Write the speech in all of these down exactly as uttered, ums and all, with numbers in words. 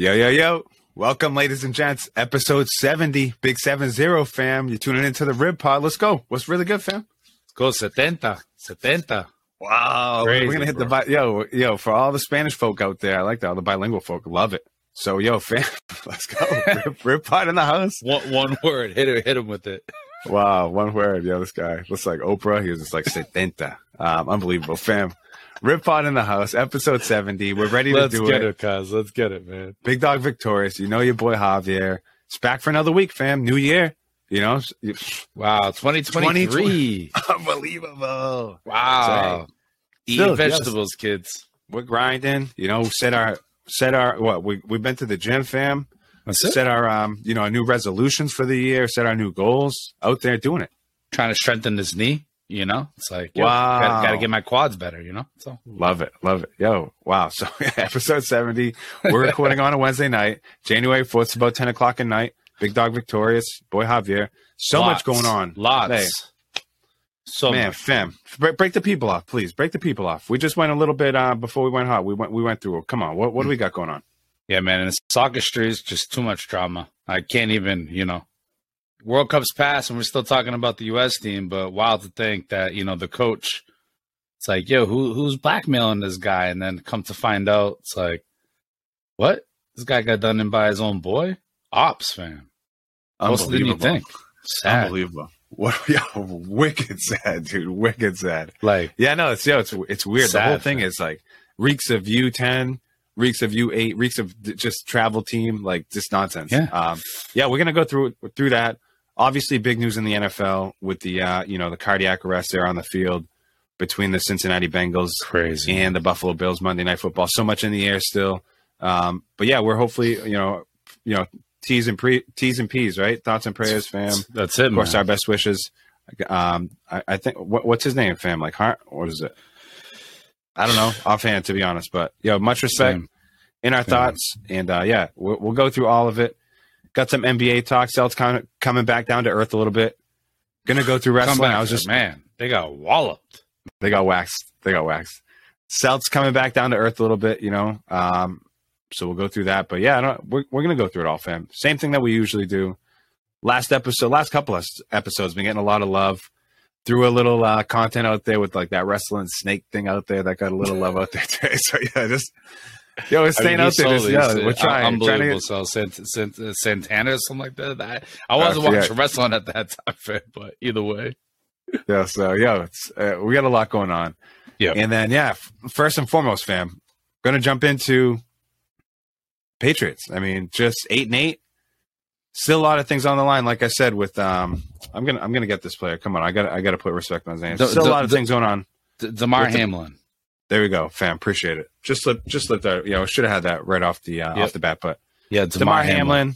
Yo, yo, yo. Welcome, ladies and gents. Episode seventy, Big seven zero, fam. You're tuning into the Rib Pod. Let's go. What's really good, fam? Let's go. seventy. seventy. Wow. Crazy, we're going to hit bro. the... Bi- yo, yo, for all the Spanish folk out there, I like that. All the bilingual folk. Love it. So, yo, fam, let's go. Rib, Rib Pod in the house. One, one word. Hit him, hit him with it. Wow. One word. Yo, this guy looks like Oprah. He was just like, seventy. Um, unbelievable, fam. Rip Pod in the house, episode seventy. We're ready to do it. Let's get it, cuz. Let's get it, man. Big Dog victorious. You know your boy Javier. It's back for another week, fam. New year. You know? Wow, twenty twenty-three. Unbelievable. Wow. Eating vegetables, yes. Kids. We're grinding. You know, set our, set our, what, we, we've been to the gym, fam. That's set it. our, um, you know, our new resolutions for the year, set our new goals. Out there doing it. Trying to strengthen this knee. You know, it's like, yo, wow, gotta, gotta get my quads better, you know? So love it, love it. Yo, wow. So yeah, episode seventy, we're recording on a Wednesday night, January fourth, it's about ten o'clock at night. Big Dog victorious, boy Javier. So lots, much going on. Lots. Today. So man, much. Fam, break, break the people off, please. Break the people off. We just went a little bit uh, before we went hot. We went we went through. Come on, what, what do we got going on? Yeah, man, in the soccer streets, just too much drama. I can't even, you know. World Cup's passed, and we're still talking about the U S team, but wild to think that, you know, the coach, it's like, yo, who who's blackmailing this guy? And then come to find out, it's like, what? This guy got done in by his own boy? Ops, fam. Unbelievable. What did you think? Sad. Unbelievable. What, yo, wicked sad, dude. Wicked sad. Like, yeah, no, it's, yo, it's, it's weird. Sad, the whole thing fam. Is like, reeks of U ten. Reeks of U eight. Reeks of just travel team. Like, just nonsense. Yeah, um, yeah we're going to go through through that. Obviously, big news in the N F L with the uh, you know the cardiac arrest there on the field between the Cincinnati Bengals Crazy. and the Buffalo Bills Monday Night Football. So much in the air still, um, but yeah, we're hopefully you know you know T's and pre T's and P's, right? Thoughts and prayers, fam. That's it. Of course, man. Our best wishes. Um, I, I think what, what's his name, fam? Like, Hart, what is it? I don't know offhand, to be honest, but yo, much respect Same. in our Same. thoughts, and uh, yeah, we'll, we'll go through all of it. Got some N B A talk. Celtics kind of coming back down to earth a little bit. Gonna go through wrestling. Back, I was just man, they got walloped. They got waxed. They got waxed. Celtics coming back down to earth a little bit, you know. Um, so we'll go through that. But yeah, I don't, we're we're gonna go through it all, fam. Same thing that we usually do. Last episode, last couple of episodes, been getting a lot of love. Threw a little uh, content out there with like that wrestling snake thing out there that got a little love out there today. So yeah, just. Yo, it's staying I mean, out there. Just, yeah, we're trying. Unbelievable. Trying to... So Sant- Sant- Santana or something like that. I, I wasn't uh, yeah. watching wrestling at that time, but either way. Yeah, so, yo, it's, uh, we got a lot going on. Yeah. And then, yeah, f- first and foremost, fam, going to jump into Patriots. I mean, just eight and eight. Still a lot of things on the line. Like I said, with um, I'm going to I'm gonna get this player. Come on. I got I got to put respect on his name. The, Still the, a lot of the, things going on. The, Damar Hamlin. The, There we go, fam. Appreciate it. Just slip, just slip that. You know, should have had that right off the uh, yep. off the bat. But yeah, Damar Hamlin. Hamlin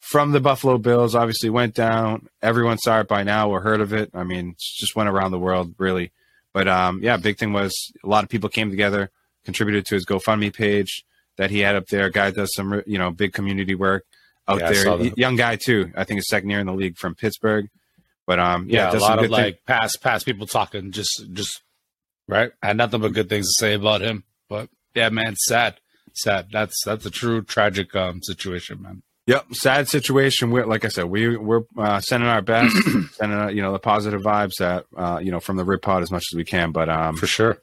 from the Buffalo Bills obviously went down. Everyone saw it by now or heard of it. I mean, it just went around the world really. But um, yeah, big thing was a lot of people came together, contributed to his GoFundMe page that he had up there. Guy does some you know big community work out yeah, there. Young guy too. I think his second year in the league from Pittsburgh. But um, yeah, yeah a lot of like thing. past past people talking just just. Right, I had nothing but good things to say about him. But yeah, man, sad, sad. That's that's a true tragic um, situation, man. Yep, sad situation. We're, like I said, we we're uh, sending our best, sending our, you know the positive vibes that uh, you know from the Rib Pod as much as we can. But um, for sure,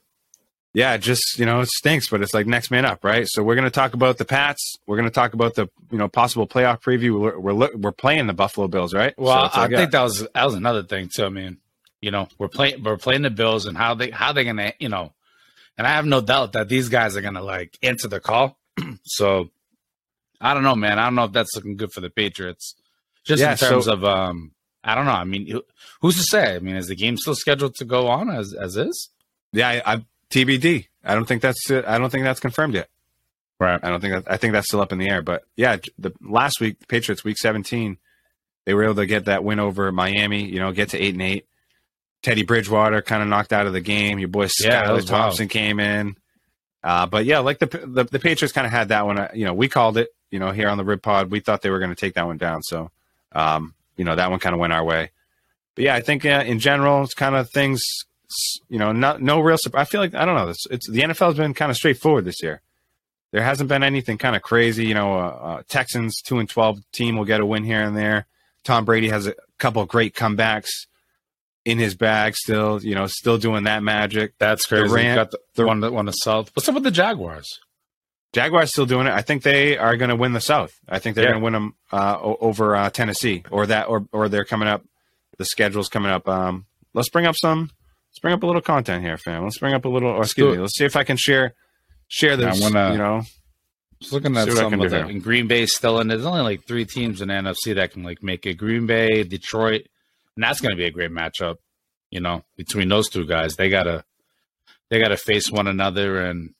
yeah, just you know it stinks, but it's like next man up, right? So we're gonna talk about the Pats. We're gonna talk about the you know possible playoff preview. We're we're, we're playing the Buffalo Bills, right? Well, so I think that was that was another thing too. I mean. You know, we're playing we're playing the Bills and how they how they're gonna, you know, and I have no doubt that these guys are gonna like answer the call. So I don't know, man. I don't know if that's looking good for the Patriots. Just yeah, in terms so, of um I don't know. I mean who's to say? I mean, is the game still scheduled to go on as as is? Yeah, I, I T B D. I don't think that's it. I don't think that's confirmed yet. Right. I don't think that I think that's still up in the air. But yeah, the last week, the Patriots week seventeen, they were able to get that win over Miami, you know, get to eight and eight. Teddy Bridgewater kind of knocked out of the game. Your boy Skylar yeah, Thompson wild. came in. Uh, but, yeah, like the the, the Patriots kind of had that one. Uh, you know, we called it, you know, here on the Rib Pod. We thought they were going to take that one down. So, um, you know, that one kind of went our way. But, yeah, I think uh, in general, it's kind of things, you know, not no real surprise. I feel like, I don't know, it's, it's the N F L has been kind of straightforward this year. there hasn't been anything kind of crazy. You know, uh, uh, Texans two and twelve team will get a win here and there. Tom Brady has a couple of great comebacks in his bag still. You know, still doing that magic. That's crazy. Durant, got the, the one, one the South. What's up with the Jaguars? Jaguars still doing it. I think they are going to win the South. I think they're yeah. going to win them uh, over uh, Tennessee, or that, or or they're coming up. The schedule's coming up. Um, let's bring up some. Let's bring up a little content here, fam. Let's bring up a little. Or excuse me. Let's see if I can share share this. I wanna, you know, just looking at some of that. And Green Bay's still in. There's only like three teams in the N F C that can like make it. Green Bay, Detroit, and that's going to be a great matchup. You know, between those two guys, they gotta they gotta face one another and.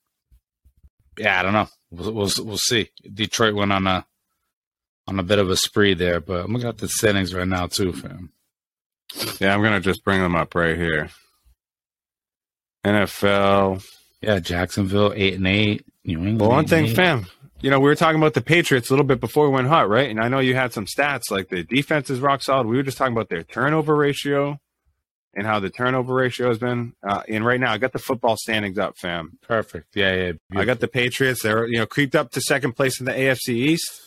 Yeah, I don't know. We'll, we'll we'll see. Detroit went on a on a bit of a spree there, but I'm looking at the settings right now too, fam. Yeah, I'm gonna just bring them up right here. N F L. Yeah, Jacksonville eight and eight. New England. Well, one thing, fam. You know, we were talking about the Patriots a little bit before we went hot, right? And I know you had some stats like the defense is rock solid. We were just talking about their turnover ratio and how the turnover ratio has been. Uh, and right now, I got the football standings up, fam. Perfect. Yeah, yeah. Beautiful. I got the Patriots. They're, you know, creeped up to second place in the A F C East.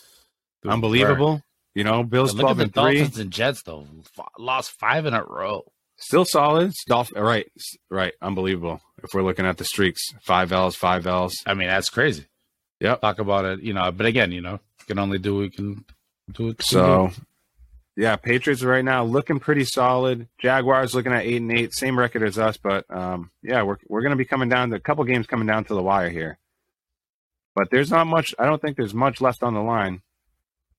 Dude, unbelievable. Burn. You know, Bills yeah, twelve and three. Look at the Dolphins and Jets, though. Lost five in a row. Still solid. Dolph- right, right. Unbelievable. If we're looking at the streaks, five L's, five L's. I mean, that's crazy. Yeah. Talk about it, you know. But again, you know, you can only do what we can do. It so... Do. Yeah, Patriots right now looking pretty solid. Jaguars looking at eight and eight, same record as us, but um, yeah, we're we're going to be coming down to a couple games coming down to the wire here. But there's not much. I don't think there's much left on the line.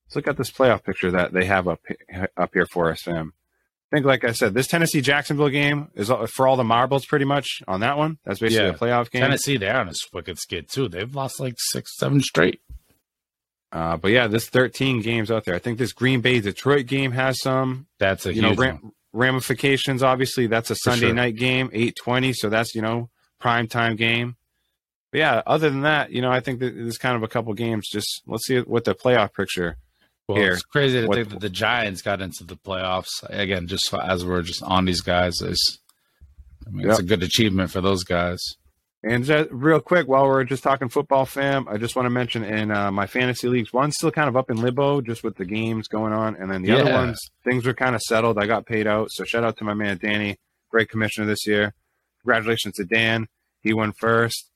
Let's look at this playoff picture that they have up up here for us, fam. I think, like I said, this Tennessee Jacksonville game is for all the marbles, pretty much on that one. That's basically yeah. a playoff game. Tennessee, they're on a wicked skid too. They've lost like six, seven straight. Uh, but yeah, there's thirteen games out there. I think this Green Bay Detroit game has some. That's a you know ram- ramifications. Obviously, that's a For Sunday sure. night game, eight twenty. So that's you know prime time game. But yeah, other than that, you know, I think that there's kind of a couple games. Just let's see what the playoff picture. Well, here. It's crazy to what, think that the Giants got into the playoffs again. Just as we're just on these guys, it's, I mean, yep. it's a good achievement for those guys. And just real quick, while we're just talking football, fam, I just want to mention in uh, my fantasy leagues, one's still kind of up in limbo just with the games going on. And then the yeah. other ones, things were kind of settled. I got paid out. So shout out to my man, Danny, great commissioner this year. Congratulations to Dan. He won first.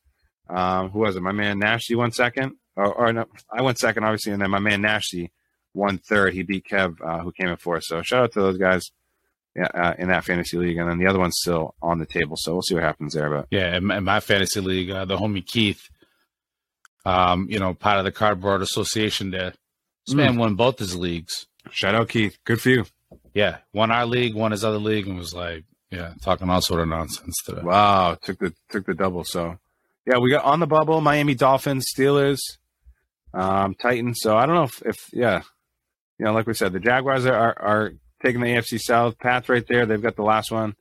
Um, who was it? My man, Nashie won second. Or, or no, I won second, obviously. And then my man, Nashie won third. He beat Kev, uh, who came in fourth. So shout out to those guys. Yeah, uh, in that fantasy league, and then the other one's still on the table, so we'll see what happens there. But yeah, in my, in my fantasy league, uh, the homie Keith, um, you know, part of the Cardboard Association, there, this mm. man won both his leagues. Shout out Keith, good for you. Yeah, won our league, won his other league, and was like, yeah, talking all sort of nonsense today. Wow, took the took the double. So yeah, we got on the bubble: Miami Dolphins, Steelers, um, Titans. So I don't know if, if yeah, you know, like we said, the Jaguars are are. are taking the A F C South path right there. They've got the last one.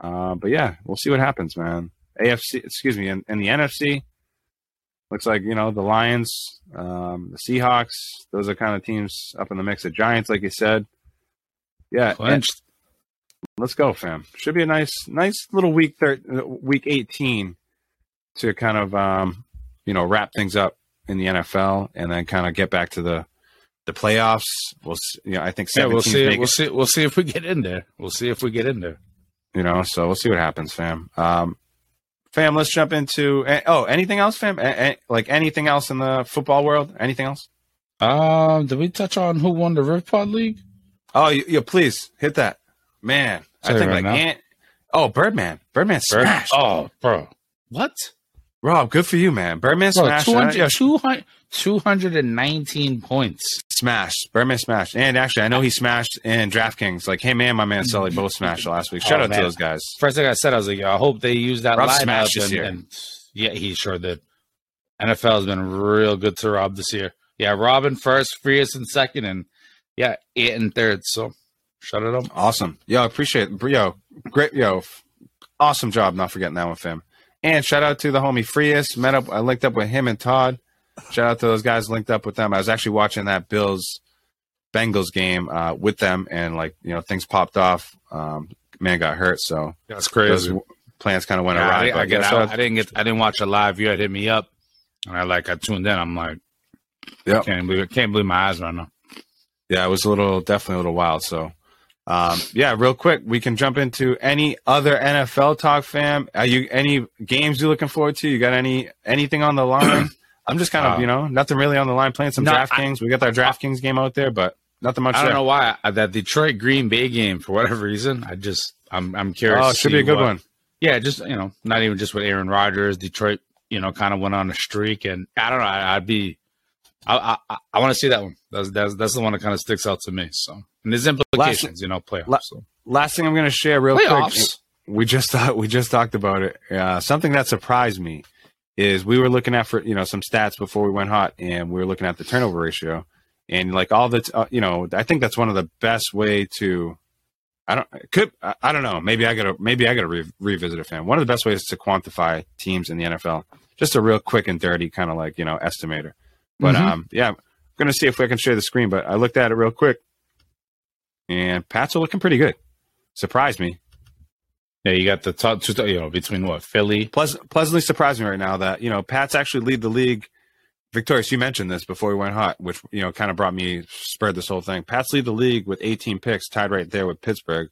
Uh, but, yeah, we'll see what happens, man. A F C, excuse me, and, and the N F C, looks like, you know, the Lions, um, the Seahawks, those are kind of teams up in the mix. The Giants, like you said. Yeah. Clinched. Let's go, fam. Should be a nice nice little week thir- week eighteen to kind of, um, you know, wrap things up in the N F L and then kind of get back to the The playoffs, we'll, you know, I think yeah, we'll see. We'll see. We'll see if we get in there. We'll see if we get in there. You know, so we'll see what happens, fam. Um, fam, let's jump into. Oh, anything else, fam? A- a- like anything else in the football world? Anything else? Um, did we touch on who won the RivPod League? Oh, you, you please hit that, man. Sorry, I think right like Ant. Oh, Birdman, Birdman Bird- smashed. Oh, bro, what? Rob, good for you, man. Birdman bro, smashed. two hundred, two hundred nineteen points. Smashed. Birdman smashed. And actually, I know he smashed in DraftKings. Like, hey, man, my man Sully both smashed last week. Shout oh, out man. to those guys. First thing I said, I was like, I hope they use that Rob lineup. This and, year. And yeah, he sure did. N F L has been real good to Rob this year. Yeah, Rob in first, Frias in second, and yeah, eight in third. So, shut it up. Awesome. Yo, I appreciate it. Yo, great. Yo, awesome job not forgetting that one, fam. And shout out to the homie Frias. Met up. I linked up with him and Todd. Shout out to those guys linked up with them. I was actually watching that Bills Bengals game uh, with them, and like you know, things popped off. Um, man got hurt, so that's crazy. Those plans kind of went yeah, awry. I, I, guess I, I didn't get. I didn't watch it live. You had hit me up. And I like I tuned in. I'm like, yeah, can't believe it. Can't believe my eyes right now. Yeah, it was a little, definitely a little wild. So, um, yeah, real quick, we can jump into any other N F L talk, fam. Are you any games you looking forward to? You got any anything on the line? I'm just kind of, uh, you know, nothing really on the line. Playing some no, DraftKings. I, we got that DraftKings game out there, but nothing much. I don't there. know why I, that Detroit Green Bay game for whatever reason. I just, I'm, I'm curious. Oh, it should be a good what, one. Yeah, just you know, not even just with Aaron Rodgers. Detroit, you know, kind of went on a streak, and I don't know. I, I'd be. I I, I want to see that one. That's, that's that's the one that kind of sticks out to me. So, and there's implications, last, you know, playoffs. La- so. Last thing I'm going to share real playoffs. quick. We just thought we just talked about it. Uh, something that surprised me is we were looking at for you know some stats before we went hot, and we were looking at the turnover ratio, and like all the t- uh, you know I think that's one of the best way to. I don't could I, I don't know maybe I gotta maybe I gotta re- revisit it, fam. One of the best ways to quantify teams in the N F L, just a real quick and dirty kind of like you know estimator. But mm-hmm. um, yeah, I'm gonna see if I can share the screen. But I looked at it real quick, and Pats are looking pretty good. Surprised me. Yeah, you got the top two, you know, between what Philly. Pleas- pleasantly surprised me right now that you know Pats actually lead the league. Victorious, you mentioned this before we went hot, which, you know, kind of brought me, spurred this whole thing. Pats lead the league with eighteen picks, tied right there with Pittsburgh.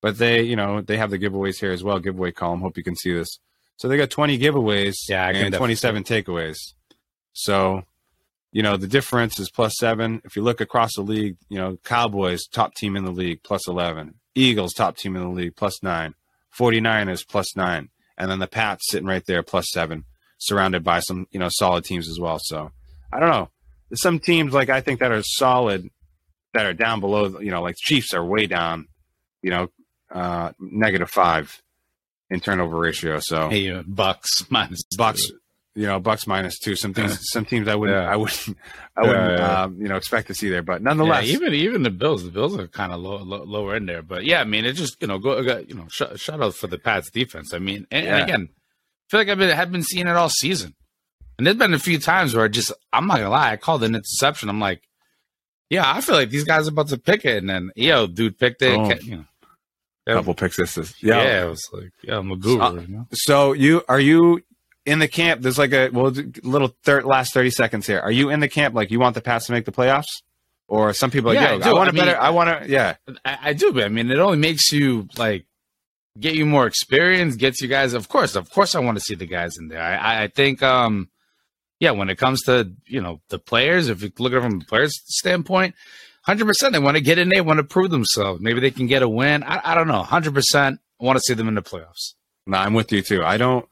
But they, you know, they have the giveaways here as well, giveaway column. Hope you can see this. So they got twenty giveaways yeah, and twenty-seven takeaways. So, you know, the difference is plus seven. If you look across the league, you know, Cowboys, top team in the league, plus eleven. Eagles, top team in the league, plus nine. forty-niners, plus nine. And then the Pats sitting right there, plus seven. Surrounded by some, you know, solid teams as well. So I don't know. There's some teams like I think that are solid that are down below, you know, like Chiefs are way down, you know, uh, negative five in turnover ratio. So hey, uh, Bucks minus Bucks, two. you know, Bucks minus two. Some things, some teams I wouldn't, yeah. I wouldn't, I wouldn't, yeah. um, you know, expect to see there. But nonetheless, yeah, even even the Bills, the Bills are kind of low, low, lower in there. But yeah, I mean, it just you know, go, you know, sh- shout out for the Pats defense. I mean, and, yeah. and again. I feel like I've been, have been seeing it all season. And there's been a few times where I just, I'm not going to lie, I called an interception. I'm like, yeah, I feel like these guys are about to pick it. And then, yo, dude picked it. Oh, you know, couple was, picks this. is Yeah. yeah, it was like, yeah, I'm a guru. So, you know? so you are you in the camp? There's like a well, little thir- last thirty seconds here. Are you in the camp like you want the Pats to make the playoffs? Or some people are like, yeah, yo, I, I want to I mean, better, I want to, yeah. I, I do, but I mean, it only makes you like, get you more experience, gets you guys. Of course, of course, I want to see the guys in there. I, I think, um, yeah, when it comes to you know the players, if you look at it from the players' standpoint, one hundred percent they want to get in there, want to prove themselves. Maybe they can get a win. I, I don't know. one hundred percent I want to see them in the playoffs. No, I'm with you too. I don't.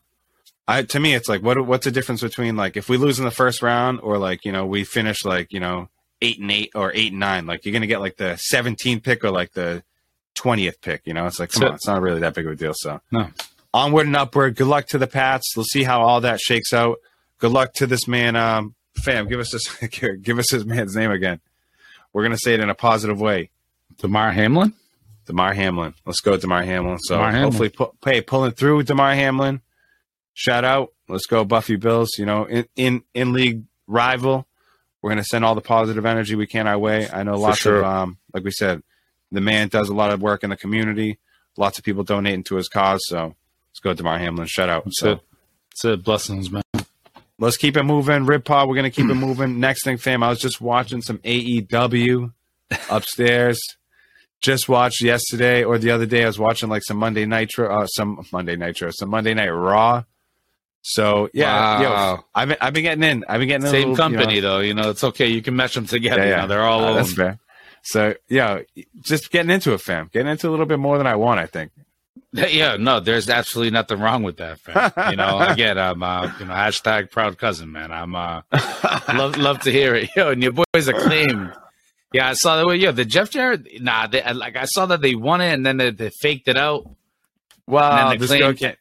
I to me, it's like what what's the difference between like if we lose in the first round or like you know we finish like you know eight and eight or eight and nine. Like you're gonna get like the seventeenth pick or like the twentieth pick, you know, it's like, come so, on, it's not really that big of a deal. So no. Onward and upward. Good luck to the Pats. We'll see how all that shakes out. Good luck to this man. Um, fam, give us this, give us his man's name again. We're going to say it in a positive way. Damar Hamlin. Damar Hamlin. Let's go Damar Hamlin. So Damar hopefully Hamlin. Pu- hey, pulling through Damar Hamlin. Shout out. Let's go Buffy Bills, you know, in, in, in league rival. We're going to send all the positive energy we can our way. I know lots sure. of, um, like we said, the man does a lot of work in the community. Lots of people donating to his cause. So let's go to Damar Hamlin. Shout out. That's so, it. That's it. Blessings, man. Let's keep it moving. Rip Pod, we're going to keep it moving. Next thing, fam, I was just watching some A E W upstairs. Just watched yesterday or the other day. I was watching like some Monday Nitro, uh, some Monday Nitro, some Monday Night Raw. So, yeah, wow. yo, I've, been, I've been getting in. I've been getting in. Same little, company, you know, though. You know, it's okay. You can mesh them together. Yeah, yeah. You know, they're all uh, over. That's fair. So, yeah, just getting into it, fam. Getting into a little bit more than I want, I think. Yeah, no, there's absolutely nothing wrong with that, fam. You know, again, I'm, uh, you know, hashtag proud cousin, man. I'm, uh, love, love to hear it. Yo, and your boys acclaimed. Yeah, I saw that. Well, yo, the Jeff Jarrett, nah, they, like, I saw that they won it and then they, they faked it out. Wow, and then they claimed, can't,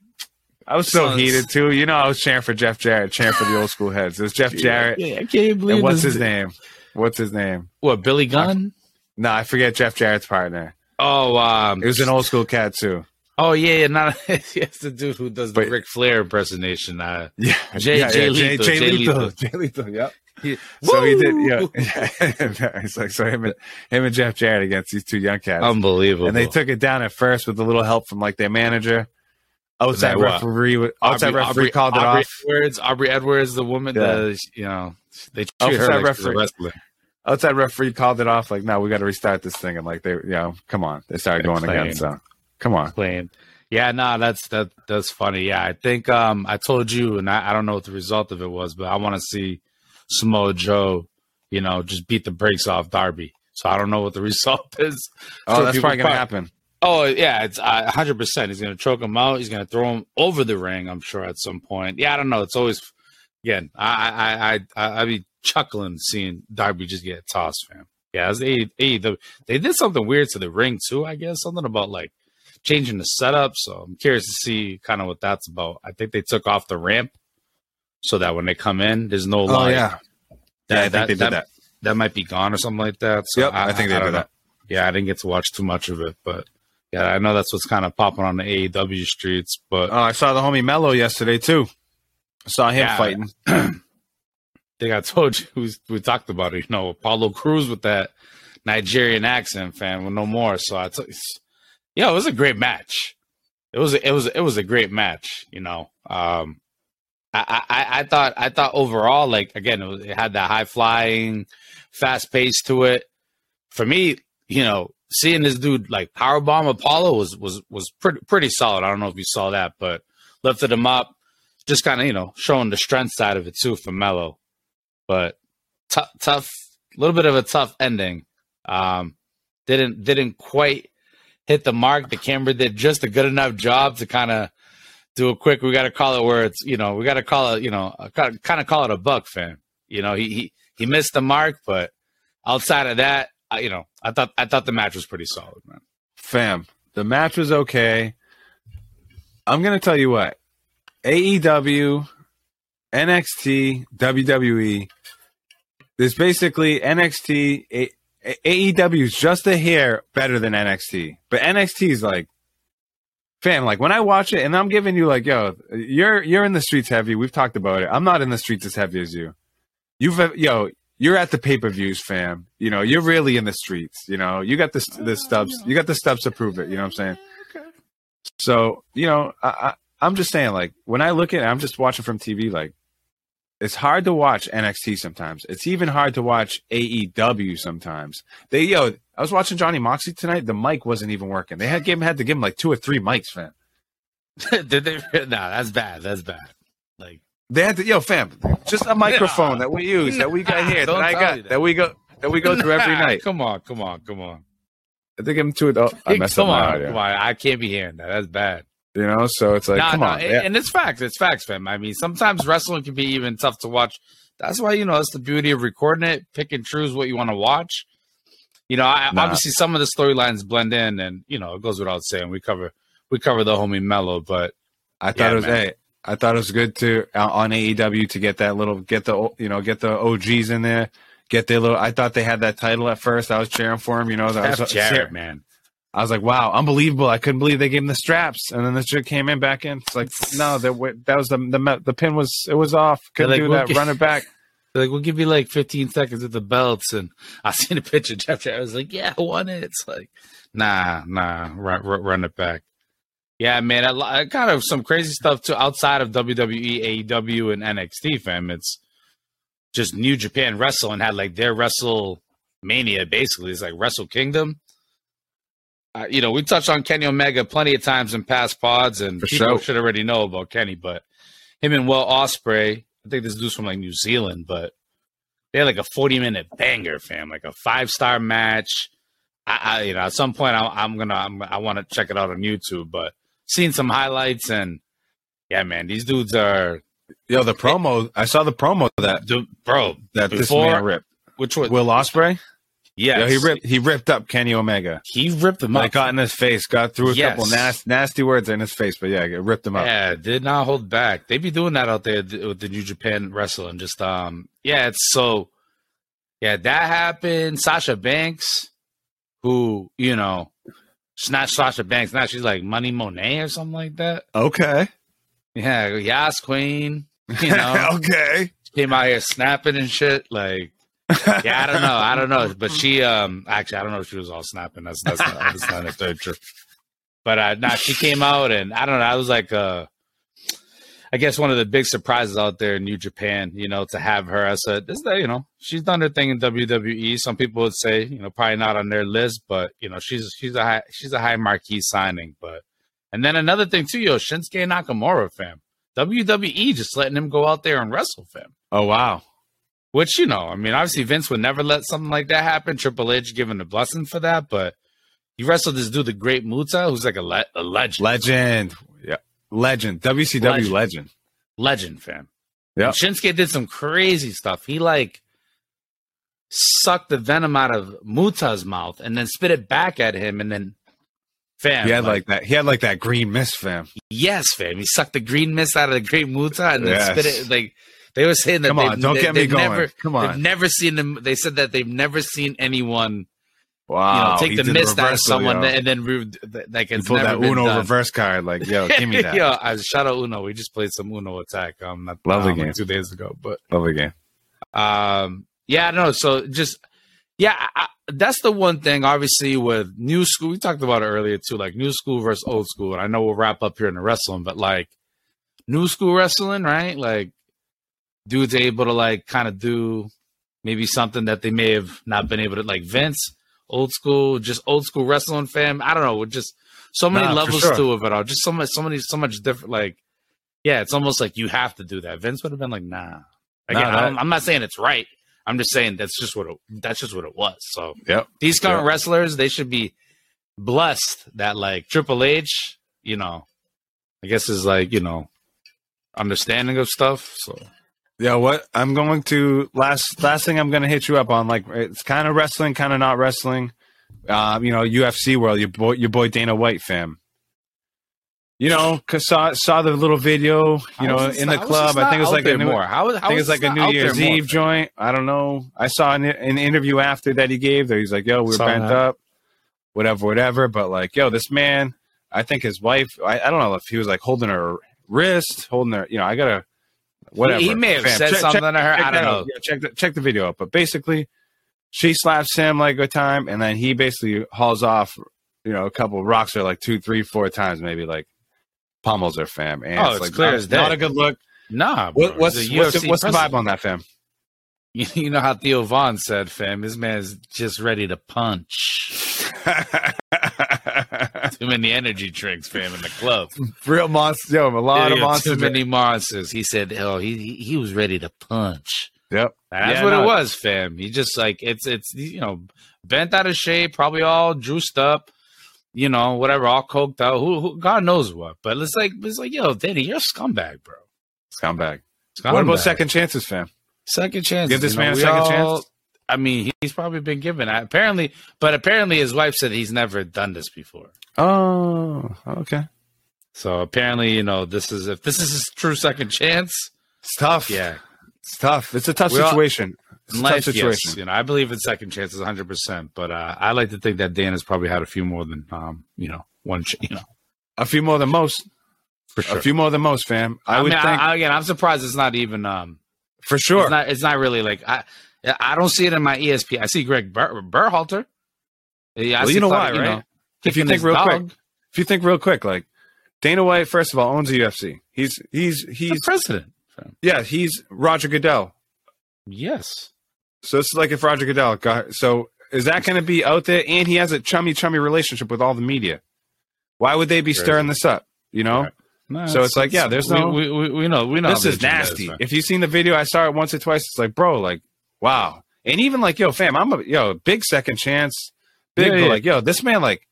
I was so heated, too. You know, I was cheering for Jeff Jarrett, cheering for the old school heads. It was Jeff Jarrett. Yeah, I can't believe and what's this. his name? What's his name? What, Billy Gunn? I, No, I forget Jeff Jarrett's partner. Oh, um, it was an old school cat too. Oh yeah, yeah, not it's the dude who does the but, Ric Flair impersonation. Uh, yeah, Jay, yeah, Jay, yeah, Lethal, Jay, Jay Lethal, Lethal, Jay Lethal. Yep. He, so he did. Yeah, yeah. It's like so him and him and Jeff Jarrett against these two young cats. Unbelievable. And they took it down at first with a little help from like their manager. outside referee, what? outside Aubrey, referee Aubrey, called Aubrey it off. Edwards, Aubrey Edwards, the woman, yeah. the, you know, they treat her like referee, wrestler. Outside referee called it off. Like, no, we got to restart this thing. And like, they, you know, come on, they started They're going playing. again. So, come on, playing. Yeah, no, that's that. That's funny. Yeah, I think um, I told you, and I, I don't know what the result of it was, but I want to see Samoa Joe, you know, just beat the brakes off Darby. So I don't know what the result is. Oh, so that's probably gonna probably, happen. Oh yeah, it's uh, one hundred percent. He's gonna choke him out. He's gonna throw him over the ring. I'm sure at some point. Yeah, I don't know. It's always again. I I I I, I be chuckling seeing Darby just get tossed, fam. Yeah, was, they, they they did something weird to the ring too. I guess something about like changing the setup. So I'm curious to see kind of what that's about. I think they took off the ramp so that when they come in, there's no line. Oh yeah, that, yeah, I think that, they did that. that. That might be gone or something like that. So yep, I, I think they I do that. Yeah, I didn't get to watch too much of it, but yeah, I know that's what's kind of popping on the A E W streets. But uh, I saw the homie Mello yesterday too. I saw him yeah, fighting. I think I told you we, we talked about it. You know, Apollo Crews with that Nigerian accent, fam. Well, no more. So I, t- yeah, it was a great match. It was a, it was a, it was a great match. You know, um, I, I I thought I thought overall, like again, it, was, it had that high flying. Fast pace to it. For me, you know, seeing this dude like powerbomb Apollo was was was pretty pretty solid. I don't know if you saw that, but lifted him up, just kind of you know showing the strength side of it too for Mello. But t- tough, a little bit of a tough ending. Um, didn't didn't quite hit the mark. The camera did just a good enough job to kind of do a quick. We got to call it where it's you know we got to call it you know kind of call it a buck, fam. You know he. he He missed the mark, but outside of that, I, you know, I thought I thought the match was pretty solid, man. Fam, the match was okay. I'm gonna tell you what: A E W, N X T, W W E. There's basically N X T. A- a- AEW is just a hair better than N X T, but N X T is like, fam, like when I watch it, and I'm giving you like, yo, you're you're in the streets heavy. We've talked about it. I'm not in the streets as heavy as you. You've yo, you're at the pay-per-views, fam. You know, you're really in the streets. You know, you got the the stubs. You got the stubs to prove it. You know what I'm saying? So, you know, I, I I'm just saying, like, when I look at, it, I'm just watching from T V. Like, it's hard to watch N X T sometimes. It's even hard to watch A E W sometimes. They yo, I was watching Johnny Moxley tonight. The mic wasn't even working. They had gave him had to give him like two or three mics, fam. Did they? No, that's bad. That's bad. Like. They had to, yo, fam, just a microphone nah, that we use, nah, that we got here, that I got, that. that we go, that we go nah, through every night. Come on, come on, come on. I think I'm too. Oh, I messed come up on, my come on, I can't be hearing that. That's bad. You know, so it's like, nah, come nah, on, it, yeah. and it's facts, it's facts, fam. I mean, sometimes wrestling can be even tough to watch. That's why you know that's the beauty of recording it. Pick and choose what you want to watch. You know, I, nah. obviously some of the storylines blend in, and you know it goes without saying we cover we cover the homie Mello, but I thought yeah, it was man. hey. I thought it was good to uh, on A E W to get that little get the you know get the O Gs in there, get their little. I thought they had that title at first. I was cheering for him, you know. Jeff I was, Jarrett, I, man. I was like, wow, unbelievable! I couldn't believe they gave him the straps, and then the chick came in back in. It's like, no, that that was the the the pin was it was off. Couldn't like, do we'll that. Give, run it back. Like we'll give you like fifteen seconds with the belts, and I seen a picture of Jeff Jarrett. I was like, yeah, I won it. It's like, nah, nah, run run, run it back. Yeah, man, I, I kind of some crazy stuff too outside of W W E, A E W, and N X T, fam. It's just New Japan Wrestling had like their WrestleMania, basically. It's like Wrestle Kingdom. Uh, you know, we touched on Kenny Omega plenty of times in past pods, and For people sure. should already know about Kenny, but him and Will Ospreay, I think this dude's from like New Zealand, but they had like a forty-minute banger, fam, like a five-star match. I, I you know, at some point, I, I'm gonna, I'm, I want to check it out on YouTube, but. Seen some highlights and yeah, man, these dudes are. Yo, the promo. I saw the promo that dude, bro that before, this man ripped. Which was Will Ospreay? Yes. Yo, he ripped. He ripped up Kenny Omega. He ripped him like, up. Got in his face. Got through a yes. couple nasty, nasty words in his face, but yeah, it ripped him up. Yeah, did not hold back. They be doing that out there with the New Japan wrestling. Just um, yeah, it's so yeah, that happened. Sasha Banks, who you know. She's not Sasha Banks now. She's like Money Monet or something like that. Okay. Yeah, Yas Queen. You know. Okay. She came out here snapping and shit. Like, yeah, I don't know. I don't know. But she, um, actually, I don't know if she was all snapping. That's that's not, that's not a third trip. But uh, nah, she came out, and I don't know. I was like, uh, I guess one of the big surprises out there in New Japan, you know, to have her. I said, this, you know, she's done her thing in W W E. Some people would say, you know, probably not on their list, but you know, she's she's a high, she's a high marquee signing. But and then another thing too, yo, Shinsuke Nakamura, fam, W W E just letting him go out there and wrestle, fam. Oh wow. Which, you know, I mean, obviously Vince would never let something like that happen. Triple H giving the blessing for that, but he wrestled this dude, The Great Muta, who's like a, le- a legend. Legend. Yeah. Legend. W C W legend. Legend, legend fam. Yeah. Shinsuke did some crazy stuff. He, like, sucked the venom out of Muta's mouth and then spit it back at him, and then, fam. He had, like, like that. He had, like, that green mist, fam. Yes, fam. He sucked the green mist out of The Great Muta and then yes. spit it, like... They were saying that Come on, don't get me going. Never, Come on. They've never seen them. They said that they've never seen anyone wow, you know, take the mist out of someone yo. and then re- like it's pull that Uno done. reverse card. Like, yo, give me that. Yo, I shout out Uno. We just played some Uno Attack. Um, not, lovely um, game like two days ago, but lovely game. Um, yeah, no. So just yeah, I, that's the one thing. Obviously, with new school, we talked about it earlier too. Like new school versus old school, and I know we'll wrap up here in the wrestling, but like new school wrestling, right? Like. Dude's able to, like, kind of do maybe something that they may have not been able to, like Vince, old school, just old school wrestling, fam. I don't know. Just so many nah, levels sure. to of it all. Just so much, so many, so much different. Like, yeah, it's almost like you have to do that. Vince would have been like, nah. Again, nah, I don't, I'm not saying it's right. I'm just saying that's just what it, that's just what it was. So yep. these current yep. wrestlers, they should be blessed that, like, Triple H, you know, I guess is, like, you know, understanding of stuff. So. Yeah, what I'm going to last last thing I'm going to hit you up on, like, it's kind of wrestling, kind of not wrestling. Um, you know, U F C world, your boy, your boy Dana White, fam. You know, cause saw saw the little video, you know, in the club. I think it was like a new, I think it's like a New Year's Eve joint. I don't know. I saw an, an interview after that he gave that he's like, "Yo, we're bent up, whatever, whatever." But like, yo, this man, I think his wife. I, I don't know if he was like holding her wrist, holding her. You know, I gotta. Whatever. He may have Fam. said check, something check, to her. I don't know. Yeah, check, the, check the video up. But basically, she slaps him like a time, and then he basically hauls off, you know, a couple of rocks or like two, three, four times, maybe like pummels her, fam. And oh, it's, it's like, clear not, as day. Not a good look. Nah, bro. What, what's, what's, the, what's the vibe on that, fam? You, you know how Theo Vaughn said, fam, this man's just ready to punch. Too many energy drinks, fam, in the club. Real monster, yo, a lot yeah, of monsters. Too many monsters. He said, "Oh, he he, he was ready to punch." Yep, that's yeah, what no. it was, fam. He just like it's it's you know bent out of shape, probably all juiced up, you know, whatever, all coked out. Who, who God knows what, but it's like it's like yo, Danny, you're a scumbag, bro. Scumbag. scumbag. What about second chances, fam? Second chances. Give this you know, man a second all, chance. I mean, he's probably been given I, apparently, but apparently his wife said he's never done this before. Oh, okay. So apparently, you know, this is if this is his true second chance. It's tough. Yeah, it's tough. It's a tough We're situation. All, it's a life, tough situation. Yes, you know, I believe in second chances one hundred percent, but uh, I like to think that Dan has probably had a few more than um, you know, one. Ch- you know, a few more than most. For sure, a few more than most, fam. I, I would mean, think. I, I, again, I'm surprised it's not even. Um, for sure, it's not. It's not really like I. I don't see it in my E S P. I see Greg Ber- Berhalter. Yeah, well, you know Claudio, why, right? You know, if you think real dog. quick, if you think real quick, like Dana White, first of all, owns the U F C. He's he's he's the president. Yeah, he's Roger Goodell. Yes. So it's like if Roger Goodell got. So is that going to be out there? And he has a chummy chummy relationship with all the media. Why would they be Crazy. stirring this up? You know. Right. No, so it's, it's like yeah, there's no. We we, we know we know this is nasty. Is, if you've seen the video, I saw it once or twice. It's like, bro, like. Wow. And even like, yo, fam, I'm a yo, big second chance. Big, yeah, yeah. But like, yo, this man like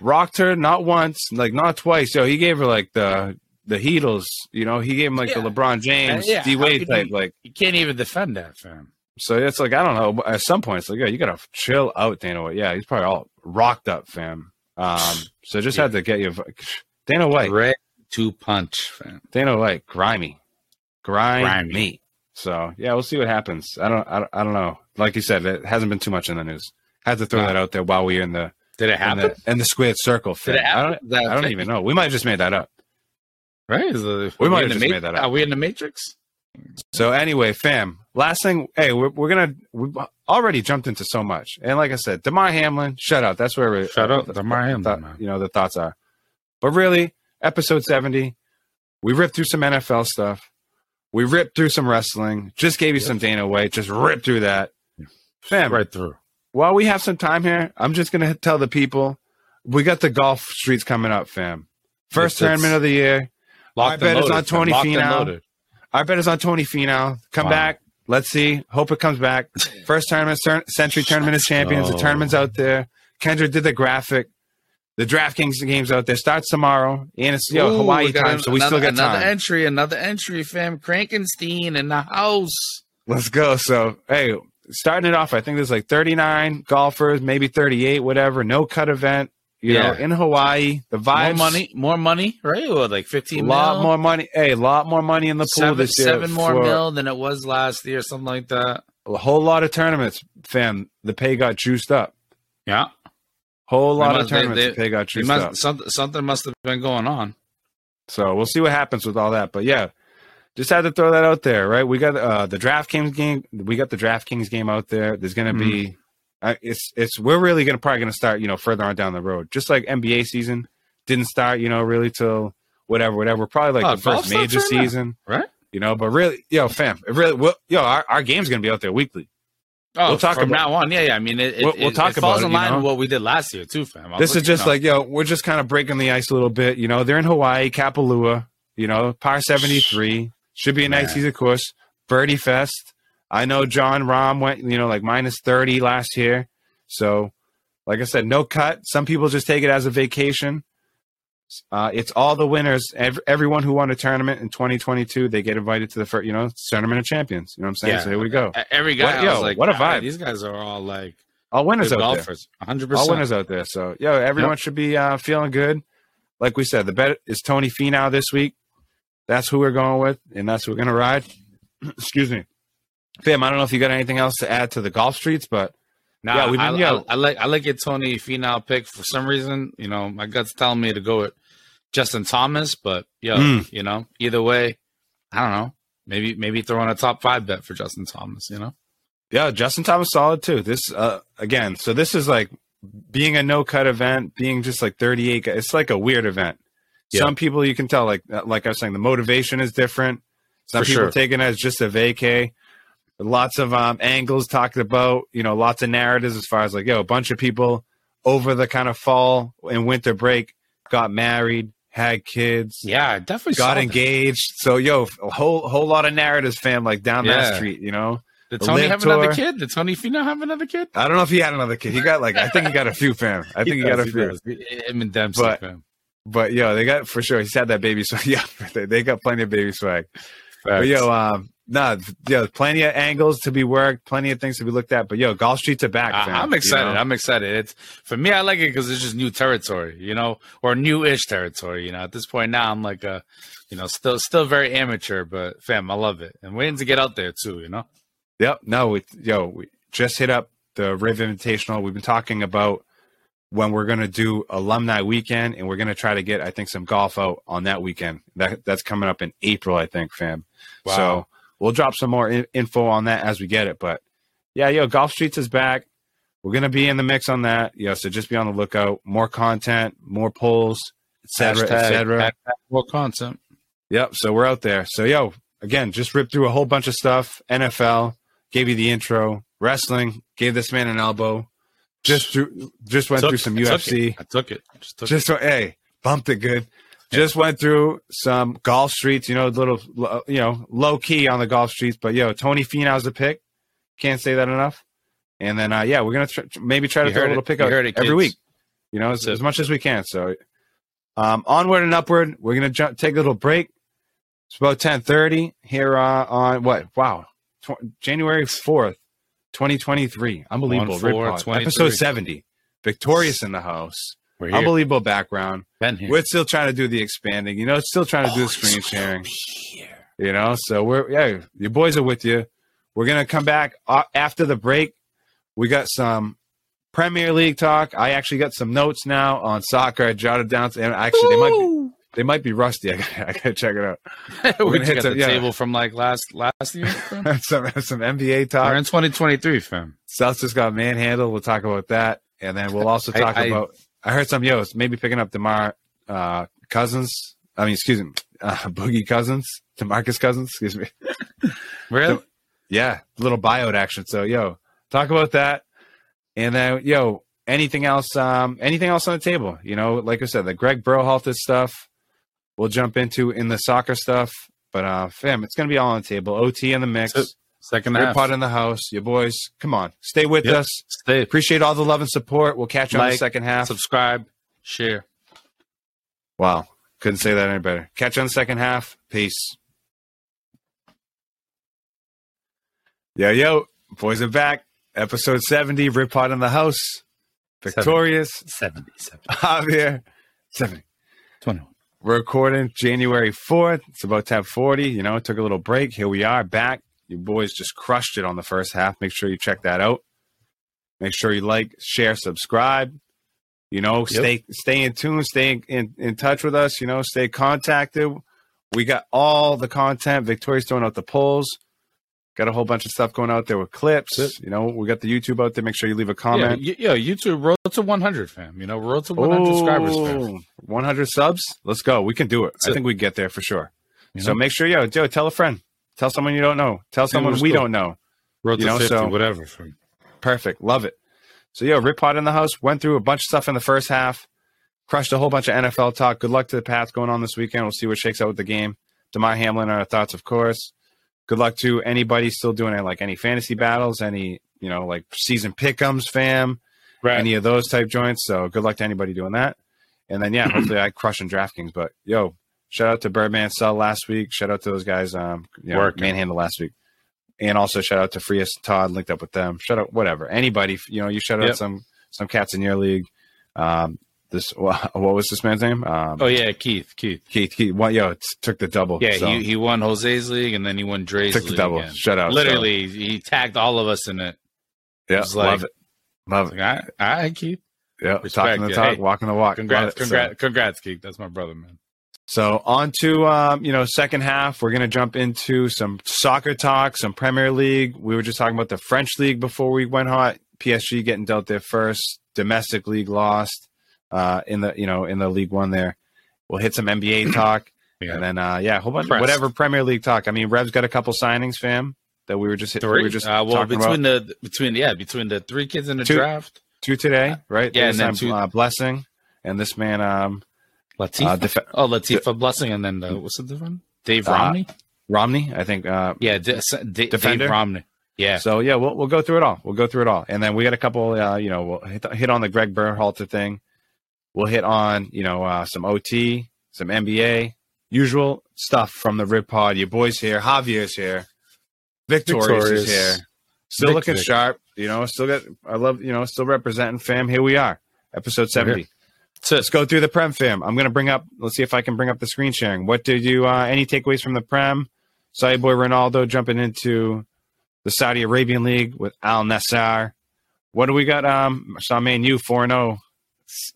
rocked her not once, like not twice. Yo, he gave her like the the heatles, you know, he gave him like yeah. the LeBron James, yeah, yeah. D Wade type. You, like you can't even defend that, fam. So it's like, I don't know, at some point it's like, yo, you gotta chill out, Dana White. Yeah, he's probably all rocked up, fam. Um so just yeah. had to get your Dana White. Red to punch, fam. Dana White, grimy. Grimy. grimy. So yeah, we'll see what happens. I don't, I, I don't know. Like you said, it hasn't been too much in the news. Had to throw no. that out there while we were in the did it happen in the, in the squared circle. Did it happen? I don't, I don't even know. We might have just made that up, right? The, we might have just Ma- made that up. Are we in the Matrix? So anyway, fam. Last thing, hey, we're, we're gonna we already jumped into so much, and like I said, Damar Hamlin, shout out. That's where we shut uh, up. Damar Hamlin, th- you know the thoughts are. But really, episode seventy, we ripped through some N F L stuff. We ripped through some wrestling. Just gave you yep. some Dana White. Just ripped through that. Fam, right through. While we have some time here, I'm just going to tell the people, we got the golf streets coming up, fam. First it's, tournament it's, of the year. I bet loaded, it's on Tony Finau. I bet it's on Tony Finau. Come wow. back. Let's see. Hope it comes back. First tournament, Century Shut Tournament of Champions. Go. The tournament's out there. Kendra did the graphic. The DraftKings game's out there. Starts tomorrow. And it's yo, Ooh, Hawaii time, an, so we another, still got another time. Another entry, another entry, fam. Krankenstein in the house. Let's go. So, hey, starting it off, I think there's like thirty-nine golfers, maybe thirty-eight, whatever. No-cut event. You yeah. know, in Hawaii, the vibes. More money, more money, right? Or like fifteen. A lot mil. more money. Hey, a lot more money in the pool seven, this year. Seven more for, mil than it was last year, something like that. A whole lot of tournaments, fam. The pay got juiced up. Yeah, whole lot must, of tournaments. They, they, the pay got juiced must, up. Something, something must have been going on. So we'll see what happens with all that. But yeah, just had to throw that out there, right? We got uh, the DraftKings game. We got the DraftKings game out there. There's gonna mm-hmm. be. Uh, it's it's we're really gonna probably gonna start you know further on down the road, just like N B A season didn't start you know really till whatever whatever probably like oh, the first major season now. right you know but really yo fam it really we'll, yo our, our game's gonna be out there weekly. Oh, we'll talk from about, now on. Yeah, yeah. I mean, it, we'll, we'll it, talk it falls about in line you know? with what we did last year too, fam. I'll this is just you know. like yo, we're just kind of breaking the ice a little bit. You know, they're in Hawaii, Kapalua. You know, par seventy three should be a nice easy course. Birdie fest. I know John Rahm went, you know, like minus thirty last year. So, like I said, no cut. Some people just take it as a vacation. Uh, it's all the winners. Every, everyone who won a tournament in twenty twenty-two, they get invited to the first, you know, Tournament of Champions. You know what I'm saying? Yeah. So here we go. Every guy, what, yo, like, what a vibe. These guys are all like all winners out golfers. there. one hundred percent. All winners out there. So, yo, everyone yep. should be uh, feeling good. Like we said, the bet is Tony Finau this week. That's who we're going with, and that's who we're going to ride. Excuse me. Fam, I don't know if you got anything else to add to the golf streets, but nah, yeah, we've been, I, yeah. I, I like I like your Tony Finau pick for some reason. You know, my gut's telling me to go with Justin Thomas, but yeah, mm. you know, either way, I don't know. Maybe maybe throw in a top five bet for Justin Thomas. You know, yeah, Justin Thomas solid too. This uh, again, so this is like being a no cut event, being just like thirty-eight. It's like a weird event. Yeah. Some people you can tell, like like I was saying, the motivation is different. Some for people sure. taking it as just a vacay. Lots of um, angles talked about, you know, lots of narratives as far as like, yo, a bunch of people over the kind of fall and winter break got married, had kids. Yeah, definitely got engaged. That. So, yo, a whole whole lot of narratives, fam, like down yeah. that street, you know. Did Tony have tour. another kid? Did Tony Finau have another kid? I don't know if he had another kid. He got like, I think he got a few, fam. I think he, he got does, a few. Him and Dempsey, but, fam. But, yo, they got, for sure, he's had that baby swag. Yeah, they, they got plenty of baby swag. Right. But, yo, um. No, yeah, plenty of angles to be worked, plenty of things to be looked at. But yo, golf streets are back. Fam, I'm excited. You know? I'm excited. It's for me. I like it because it's just new territory, you know, or new-ish territory. You know, at this point now, I'm like a, you know, still still very amateur, but fam, I love it and waiting to get out there too. You know. Yep. No, we, yo, we just hit up the Riv Invitational. We've been talking about when we're gonna do alumni weekend, and we're gonna try to get I think some golf out on that weekend. That that's coming up in April, I think, fam. Wow. So. We'll drop some more in- info on that as we get it. But, yeah, yo, Golf Streets is back. We're going to be in the mix on that. Yo, so just be on the lookout. More content, more polls, et cetera, hashtag, et cetera. Hashtag more content. Yep, so we're out there. So, yo, again, just ripped through a whole bunch of stuff. N F L, gave you the intro. Wrestling, gave this man an elbow. Just through, just went took, through some I U F C. Took I took it. Just, took just it. Hey, bumped it good. Just went through some golf streets, you know, little, you know, low key on the golf streets. But yo, Tony Finau's the pick. Can't say that enough. And then, uh, yeah, we're gonna tr- maybe try to you throw a little pick up every kids. week, you know, as, as much as we can. So, um, onward and upward. We're gonna jump, take a little break. It's about ten thirty here uh, on what? Wow, tw- January fourth, twenty twenty three. Unbelievable. four, Episode seventy. Victorious in the house. Unbelievable background. We're still trying to do the expanding, you know, still trying to oh, do the screen sharing, you know, so we're, yeah, your boys are with you. We're going to come back uh, after the break. We got some Premier League talk. I actually got some notes now on soccer. I jotted down, and actually they might be, they might be rusty. I gotta, I gotta check it out. We're we going to hit some, the yeah. table from like last, last year. some, some N B A talk. We're in twenty twenty-three, fam. South just got manhandled. We'll talk about that. And then we'll also talk I, I, about... I heard some, yo, maybe picking up Damar uh, Cousins. I mean, excuse me, uh, Boogie Cousins, DeMarcus Cousins. Excuse me. Really? So, yeah, little buyout action. So, yo, talk about that. And then, yo, anything else? Um, anything else on the table? You know, like I said, the Greg Berhalter stuff. We'll jump into in the soccer stuff. But, uh, fam, it's going to be all on the table. O T in the mix. So, second half. Pod in the house. Your boys, come on. Stay with yep. us. Stay. Appreciate all the love and support. We'll catch you like, on the second half. Subscribe. Share. Wow. Couldn't say that any better. Catch you on the second half. Peace. Yo, yo. Boys are back. Episode seventy. Rip Pod in the house. Victorious. seventy. seventy, seventy. Javier. seventy. twenty-one. We're recording January fourth. It's about ten forty. You know, took a little break. Here we are back. You boys just crushed it on the first half. Make sure you check that out. Make sure you like, share, subscribe. You know, yep. stay stay in tune, stay in, in, in touch with us. You know, stay contacted. We got all the content. Victoria's throwing out the polls. Got a whole bunch of stuff going out there with clips. Yep. You know, we got the YouTube out there. Make sure you leave a comment. Yeah, y- yeah YouTube, road to one hundred, fam. You know, road to one hundred Ooh, subscribers, fam. one hundred subs? Let's go. We can do it. That's I it. think we get there for sure. You so know? Make sure, yo, yo, tell a friend. Tell someone you don't know. Tell someone we don't know. Road to you know, fifty, so, whatever. Perfect. Love it. So, yo, Rip Pod in the house. Went through a bunch of stuff in the first half. Crushed a whole bunch of N F L talk. Good luck to the Pats going on this weekend. We'll see what shakes out with the game. Damar Hamlin, our thoughts, of course. Good luck to anybody still doing it, like any fantasy battles, any, you know, like season pick'ems, fam, right. Any of those type joints. So good luck to anybody doing that. And then, yeah, hopefully I crush in DraftKings. But, yo, shout out to Birdman Cell last week. Shout out to those guys, um, you know, Manhandle last week. And also shout out to Frias Todd, linked up with them. Shout out, whatever. Anybody, you know, you shout out yep. some some cats in your league. Um, this what was this man's name? Um, oh yeah, Keith. Keith. Keith. Keith. Well, yo, it took the double. Yeah, so. he he won Jose's league and then he won Dre's took league. Took the double. Again. Shout out. Literally, so. He tagged all of us in it. Yeah, love like, it. Love like, it. All right, all right, Keith. Yeah, talking the yeah. talk, hey, walking the walk. Congrats, congrats, so. congrats, Keith. That's my brother, man. So on to, um, you know, second half, we're going to jump into some soccer talk, some Premier League. We were just talking about the French League before we went hot. P S G getting dealt their first domestic league lost uh, in the, you know, in the League One there. We'll hit some N B A talk yeah. and then, uh, yeah, a whole bunch of whatever Premier League talk. I mean, Rev's got a couple signings, fam, that we were just, hit, we were just uh, well, talking between about. The, between, yeah, between the three kids in the two, draft. Two today, right? Yeah, and then two. Uh, Blessing and this man, um, Latif, uh, def- oh Latif, a blessing, and then the, what's the different? Dave Romney, uh, Romney, I think. Uh, yeah, de- de- defender Dave Romney. Yeah. So yeah, we'll we'll go through it all. We'll go through it all, and then we got a couple. Uh, you know, we'll hit, hit on the Greg Berhalter thing. We'll hit on you know uh, some O T, some N B A, usual stuff from the Rip Pod. Your boys here, Javier's here, Victorious, Victorious. is here, still Vic, looking Vic. sharp. You know, still got. I love you know, still representing fam. Here we are, episode seventy. So let's go through the Prem, fam. I'm going to bring up, let's see if I can bring up the screen sharing. What did you, uh, any takeaways from the Prem? Saudi boy Ronaldo jumping into the Saudi Arabian League with Al Nassr. What do we got? Um, saw Man U four and oh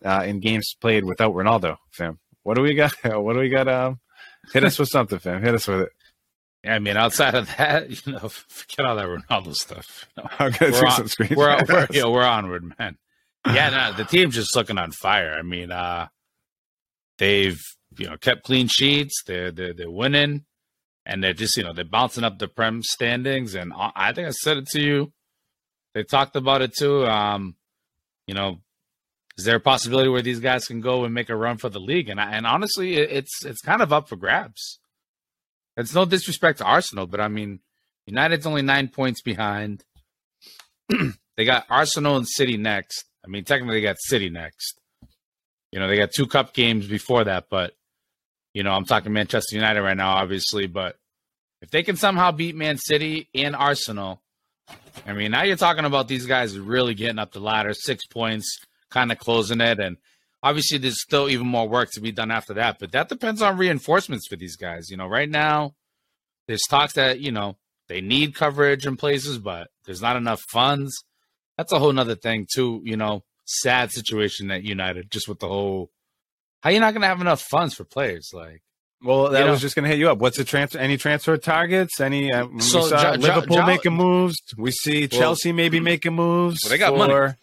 uh, in games played without Ronaldo, fam. What do we got? What do we got? Um, hit us with something, fam. Hit us with it. Yeah, I mean, outside of that, you know, forget all that Ronaldo stuff. No, I'm going to do some screen sharing. We're, we're, yeah, we're onward, man. Yeah, no, the team's just looking on fire. I mean, uh, they've you know kept clean sheets. They're they're they're winning, and they're just you know they're bouncing up the Prem standings. And I think I said it to you. They talked about it too. Um, you know, is there a possibility where these guys can go and make a run for the league? And I, and honestly, it's it's kind of up for grabs. It's no disrespect to Arsenal, but I mean, United's only nine points behind. They got Arsenal and City next. I mean, technically, they got City next. You know, they got two cup games before that, but, you know, I'm talking Manchester United right now, obviously. But if they can somehow beat Man City and Arsenal, I mean, now you're talking about these guys really getting up the ladder, six points, kind of closing it. And obviously, there's still even more work to be done after that. But that depends on reinforcements for these guys. You know, right now, there's talks that, you know, they need coverage in places, but there's not enough funds. That's a whole nother thing too, you know, sad situation at United, just with the whole, how you're not going to have enough funds for players. Like, well, that was know. just going to hit you up. What's the transfer, any transfer targets? Any, uh, so we saw J- Liverpool J- J- making moves. We see well, Chelsea maybe making moves. Well, they got for, money.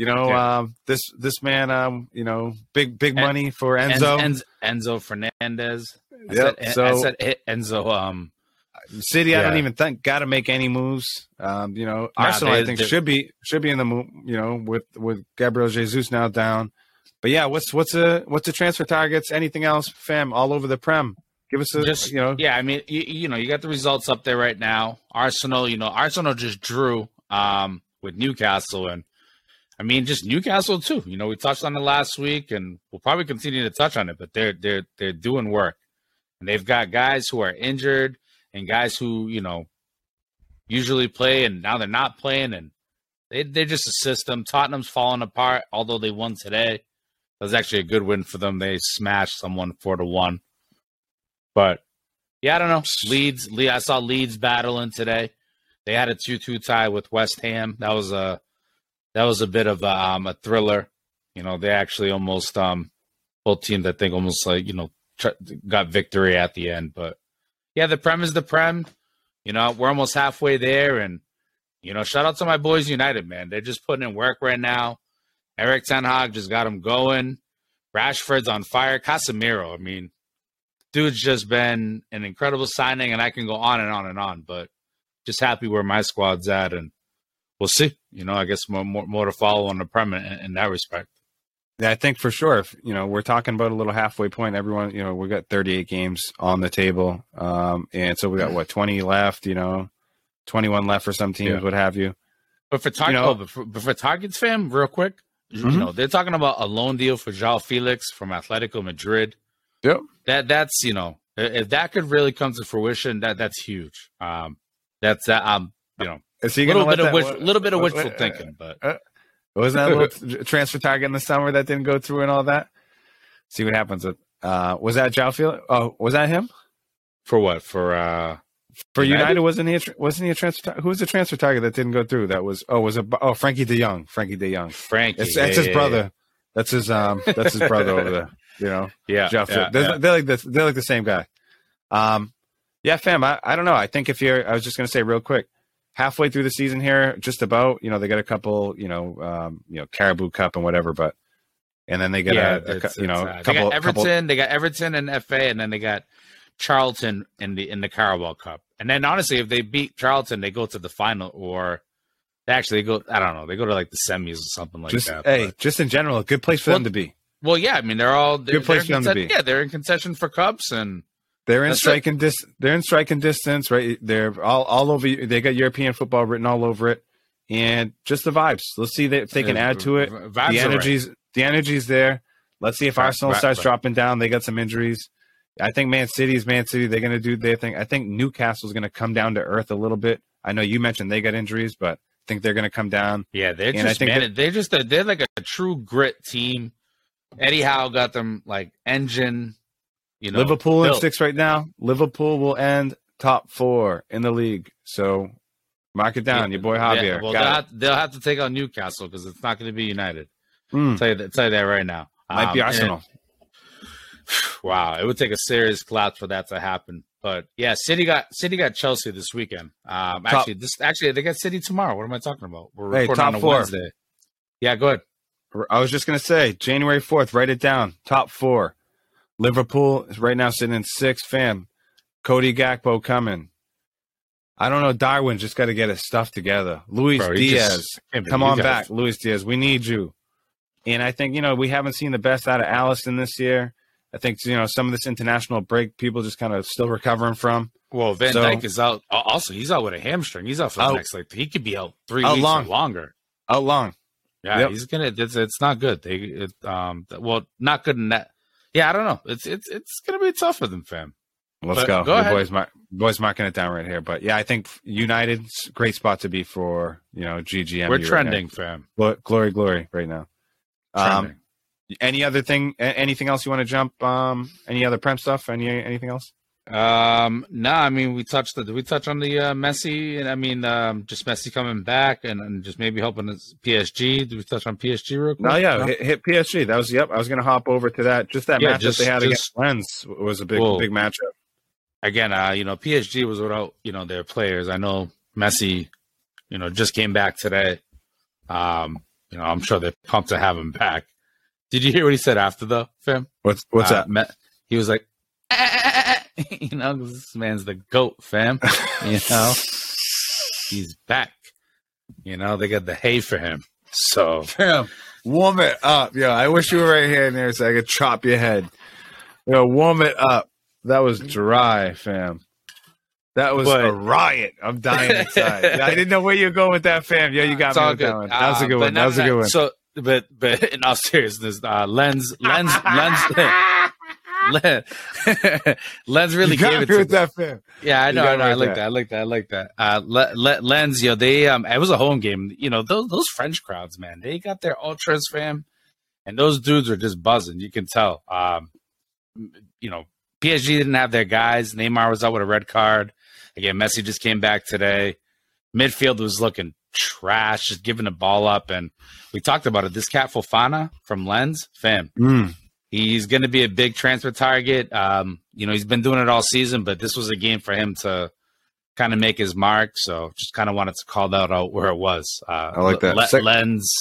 You know, okay. um, this this man, um, you know, big big en- money for Enzo. En- en- Enzo Fernandez. I yep. said, so, I said it, Enzo. Um, City, yeah. I don't even think got to make any moves. Um, you know, nah, Arsenal, they, I think they're... should be should be in the move. You know, with with Gabriel Jesus now down. But yeah, what's what's a what's the transfer targets? Anything else, fam? All over the prem. Give us a, just, you know. Yeah, I mean, you, you know, you got the results up there right now. Arsenal, you know, Arsenal just drew um, with Newcastle, and I mean, just Newcastle too. You know, we touched on it last week, and we'll probably continue to touch on it. But they're they're they're doing work, and they've got guys who are injured and guys who you know usually play, and now they're not playing, and they they're just a system. Tottenham's falling apart, although they won today. That was actually a good win for them. They smashed someone four to one. But, yeah, I don't know. Leeds, Leeds, I saw Leeds battling today. They had a two two tie with West Ham. That was a that was a bit of a, um, a thriller. You know, they actually almost um, both teams, I think, almost like, you know, tr- got victory at the end. But, yeah, the Prem is the Prem. You know, we're almost halfway there. And, you know, shout out to my boys United, man. They're just putting in work right now. Eric Ten Hag just got him going. Rashford's on fire. Casemiro, I mean. Dude's just been an incredible signing, and I can go on and on and on, but just happy where my squad's at, and we'll see. You know, I guess more more, more to follow on the prem in, in that respect. Yeah, I think for sure. If, you know, we're talking about a little halfway point. Everyone, you know, we got thirty-eight games on the table, um, and so we got, what, twenty left, you know, twenty-one left for some teams, yeah. what have you. But for, tar- you know, oh, but for, but for Targets, fam, real quick, mm-hmm. you know, they're talking about a loan deal for João Felix from Atletico Madrid. Yep. That that's you know if that could really come to fruition, that that's huge. Um, that's uh, um you know a little bit of wish, what, little bit of wishful what, thinking, but uh, wasn't that a little transfer target in the summer that didn't go through and all that? See what happens with uh was that João Felix? Oh, was that him? For what? For uh for United, United? wasn't he? A, wasn't he a transfer? Tar- who was the transfer target that didn't go through? That was oh was a oh Frankie De Jong, Frankie De Jong, Frankie. It's, yeah, that's yeah, his brother. Yeah. That's his um that's his brother over there. You know, yeah, Jeff, yeah, they're, yeah. they're like the, they're like the same guy. Um, yeah, fam. I, I don't know. I think if you're, I was just gonna say real quick, halfway through the season here, just about. You know, they got a couple. You know, um, you know, Caribou Cup and whatever, but and then they got yeah, a, a you know, uh, couple, they got Everton, couple... they got Everton and F A, and then they got Charlton in the in the Carabao Cup. And then honestly, if they beat Charlton, they go to the final or. Actually, they go. I don't know. They go to like the semis or something like just, that. Hey, but... just in general, a good place for well, them to be. Well, yeah, I mean they're all they're, good place for them to be. Yeah, they're in contention for cups, and they're in striking dis. They're in striking distance, right? They're all all over. They got European football written all over it, and just the vibes. Let's see if they can add to it. The energy's the energy's there. Let's see if Arsenal starts dropping down. They got some injuries. I think Man City's Man City. They're going to do their thing. I think Newcastle's going to come down to earth a little bit. I know you mentioned they got injuries, but I think they're going to come down. Yeah, they're and just man, they're just a, they're like a true grit team. Eddie Howe got them like engine, you know. Liverpool built. In six right now. Liverpool will end top four in the league. So mark it down, yeah, your boy Javier. Yeah, well, they'll have, they'll have to take on Newcastle because it's not going to be United. Mm. I'll tell you that, tell you that right now. Might um, be Arsenal. And, wow, it would take a serious collapse for that to happen. But yeah, City got City got Chelsea this weekend. Um, top, actually, this actually they got City tomorrow. What am I talking about? We're recording hey, top on a four. Wednesday. Yeah, go ahead. I was just going to say, January fourth, write it down. Top four. Liverpool is right now sitting in sixth, fam. Cody Gakpo coming. I don't know. Darwin just got to get his stuff together. Luis Bro, Diaz, just, come on back. It. Luis Diaz, we need you. And I think, you know, we haven't seen the best out of Alisson this year. I think, you know, some of this international break, people just kind of still recovering from. Well, Van so, Dijk is out. Also, he's out with a hamstring. He's out for out, the next, like, he could be out three out weeks long. Or longer. Out long. Yeah, yep. he's gonna. It's, it's not good. They, it, um, well, not good in that. Yeah, I don't know. It's it's it's gonna be tough for them, fam. Let's but, go. go ahead. Boys, mark, boys, marking it down right here. But yeah, I think United's a great spot to be for you know G G M. We're trending, right fam. But glory, glory, right now. Trending. Um, any other thing? Anything else you want to jump? Um, any other Prem stuff? Any anything else? Um, no, nah, I mean, we touched the, we touched on the, uh, Messi and I mean, um, just Messi coming back and, and just maybe helping his P S G. Did we touch on P S G real quick? No, yeah, no? Hit, hit P S G. That was, yep. I was going to hop over to that. Just that yeah, match just, that they had just, against Lens was a big, whoa. big matchup. Again, uh, you know, P S G was without, you know, their players. I know Messi, you know, just came back today. Um, you know, I'm sure they're pumped to have him back. Did you hear what he said after the film? What's what's uh, that? He was like, ah, you know, because this man's the GOAT, fam. You know, he's back. You know, they got the hay for him. So, fam, warm it up, yo. I wish you were right here and there so I could chop your head. Yo, warm it up. That was dry, fam. That was but, a riot. I'm dying inside. I didn't know where you were going with that, fam. Yo, you got me with good. that one. That was a good uh, one. That was a good one. So, but but in all seriousness, uh, Lens Lens Lens Lens, Lens really you gave it to with that fam. Yeah, I know. I, know, I like that. that. I like that. I like that. Uh, Le- Le- Lens, yo, they um, it was a home game. You know, those those French crowds, man, they got their ultras, fam, and those dudes were just buzzing. You can tell. Um, you know, P S G didn't have their guys. Neymar was out with a red card. Again, Messi just came back today. Midfield was looking trash, just giving the ball up. And we talked about it. This cat Fofana from Lens, fam, mm. he's going to be a big transfer target. Um, you know, he's been doing it all season, but this was a game for him to kind of make his mark. So just kind of wanted to call that out where it was. Uh, I like that. Le- Sec- Lens.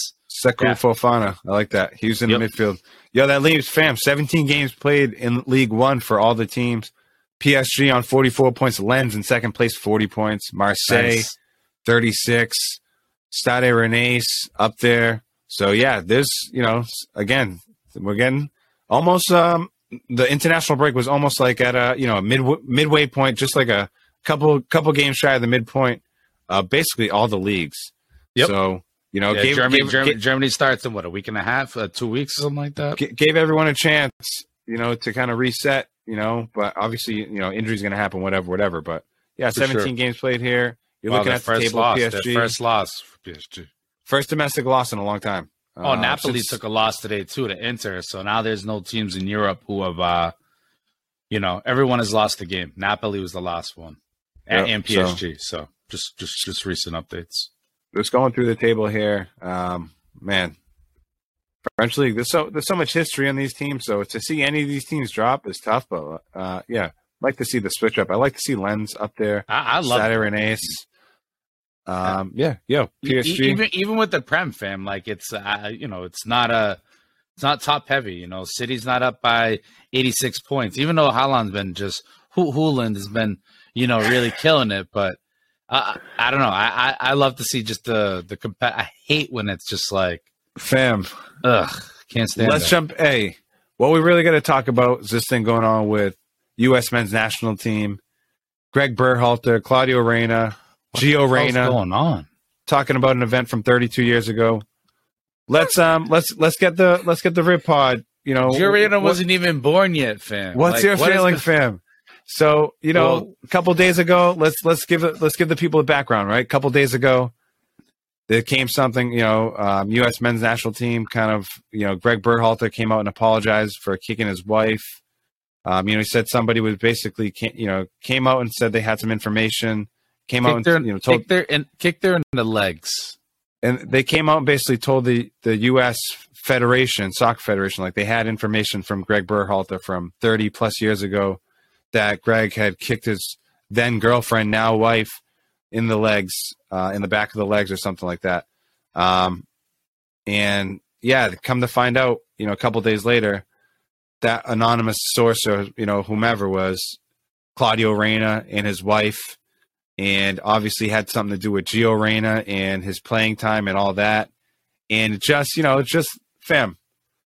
Sekou yeah. Fofana. I like that. He was in yep. the midfield. Yo, that leaves, fam, seventeen games played in League One for all the teams. P S G on forty-four points. Lens in second place, forty points. Marseille. Nice. thirty-six, Stade Rennais up there. So, yeah, there's, you know, again, we're getting almost um, the international break was almost like at a, you know, a mid, midway point, just like a couple couple games shy of the midpoint, uh, basically all the leagues. Yep. So, you know, yeah, gave, Germany, gave, Germany, gave, Germany starts in, what, a week and a half, uh, two weeks, something like that? G- gave everyone a chance, you know, to kind of reset, you know, but obviously, you know, injury's going to happen, whatever, whatever. But, yeah, For seventeen sure. games played here. You're wow, looking at the first table loss, P S G. First loss for P S G. First domestic loss in a long time. Oh, uh, Napoli since... took a loss today, too, to Inter. So now there's no teams in Europe who have, uh, you know, everyone has lost the game. Napoli was the last one. Yep, and, and P S G. So, so just, just, just recent updates. Just going through the table here. Um, man, French League, there's so, there's so much history on these teams. So to see any of these teams drop is tough. But, uh, yeah, I'd like to see the switch up. I like to see Lens up there. I, I love Saturn Ace. Um, yeah, yeah. P S G. Even even with the Prem, fam, like it's uh, you know it's not a it's not top heavy. You know, City's not up by eighty-six points. Even though Haaland's been just Haaland has been you know really killing it, but uh, I don't know. I, I I love to see just the the comp- I hate when it's just like fam. Ugh, can't stand. Let's that. jump. Hey, what we really got to talk about is this thing going on with U S men's national team. Greg Berhalter, Claudio Reyna. What Gio Reyna going on talking about an event from thirty-two years ago. Let's um let's let's get the let's get the rip pod. You know, Gio Reyna wasn't even born yet, fam. What's like, your what feeling, the- fam? So you know, well, a couple days ago, let's let's give it let's give the people a background, right? A couple days ago, there came something. You know, um, U S men's national team kind of you know Greg Berhalter came out and apologized for kicking his wife. Um, you know, he said somebody was basically you know came out and said they had some information. Came kick out and their, you know told kick their and kick their in the legs, and they came out and basically told the, the U S Federation, Soccer Federation, like they had information from Greg Berhalter from thirty plus years ago that Greg had kicked his then girlfriend, now wife, in the legs, uh, in the back of the legs or something like that. Um, and yeah, come to find out, you know, a couple days later, that anonymous source or you know whomever was Claudio Reyna and his wife. And obviously had something to do with Gio Reyna and his playing time and all that. And just, you know, just, fam.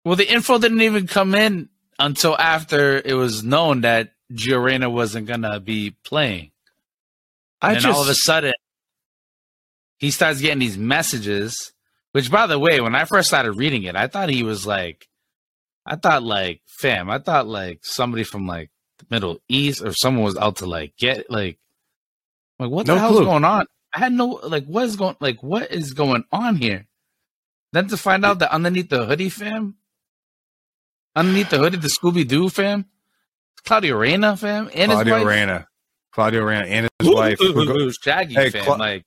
Well, the info didn't even come in until after it was known that Gio Reyna wasn't going to be playing. I and just, all of a sudden, he starts getting these messages, which, by the way, when I first started reading it, I thought he was like, I thought like, fam, I thought like somebody from like the Middle East or someone was out to like get like. Like what the no hell clue. is going on? I had no like what is going like what is going on here? Then to find out that underneath the hoodie, fam, underneath the hoodie, the Scooby Doo fam, Claudio Reyna, fam, and Claudio his wife. Reyna, Claudio Reyna, and his ooh, wife, ooh, who go- Shaggy, hey, fam, Cla- like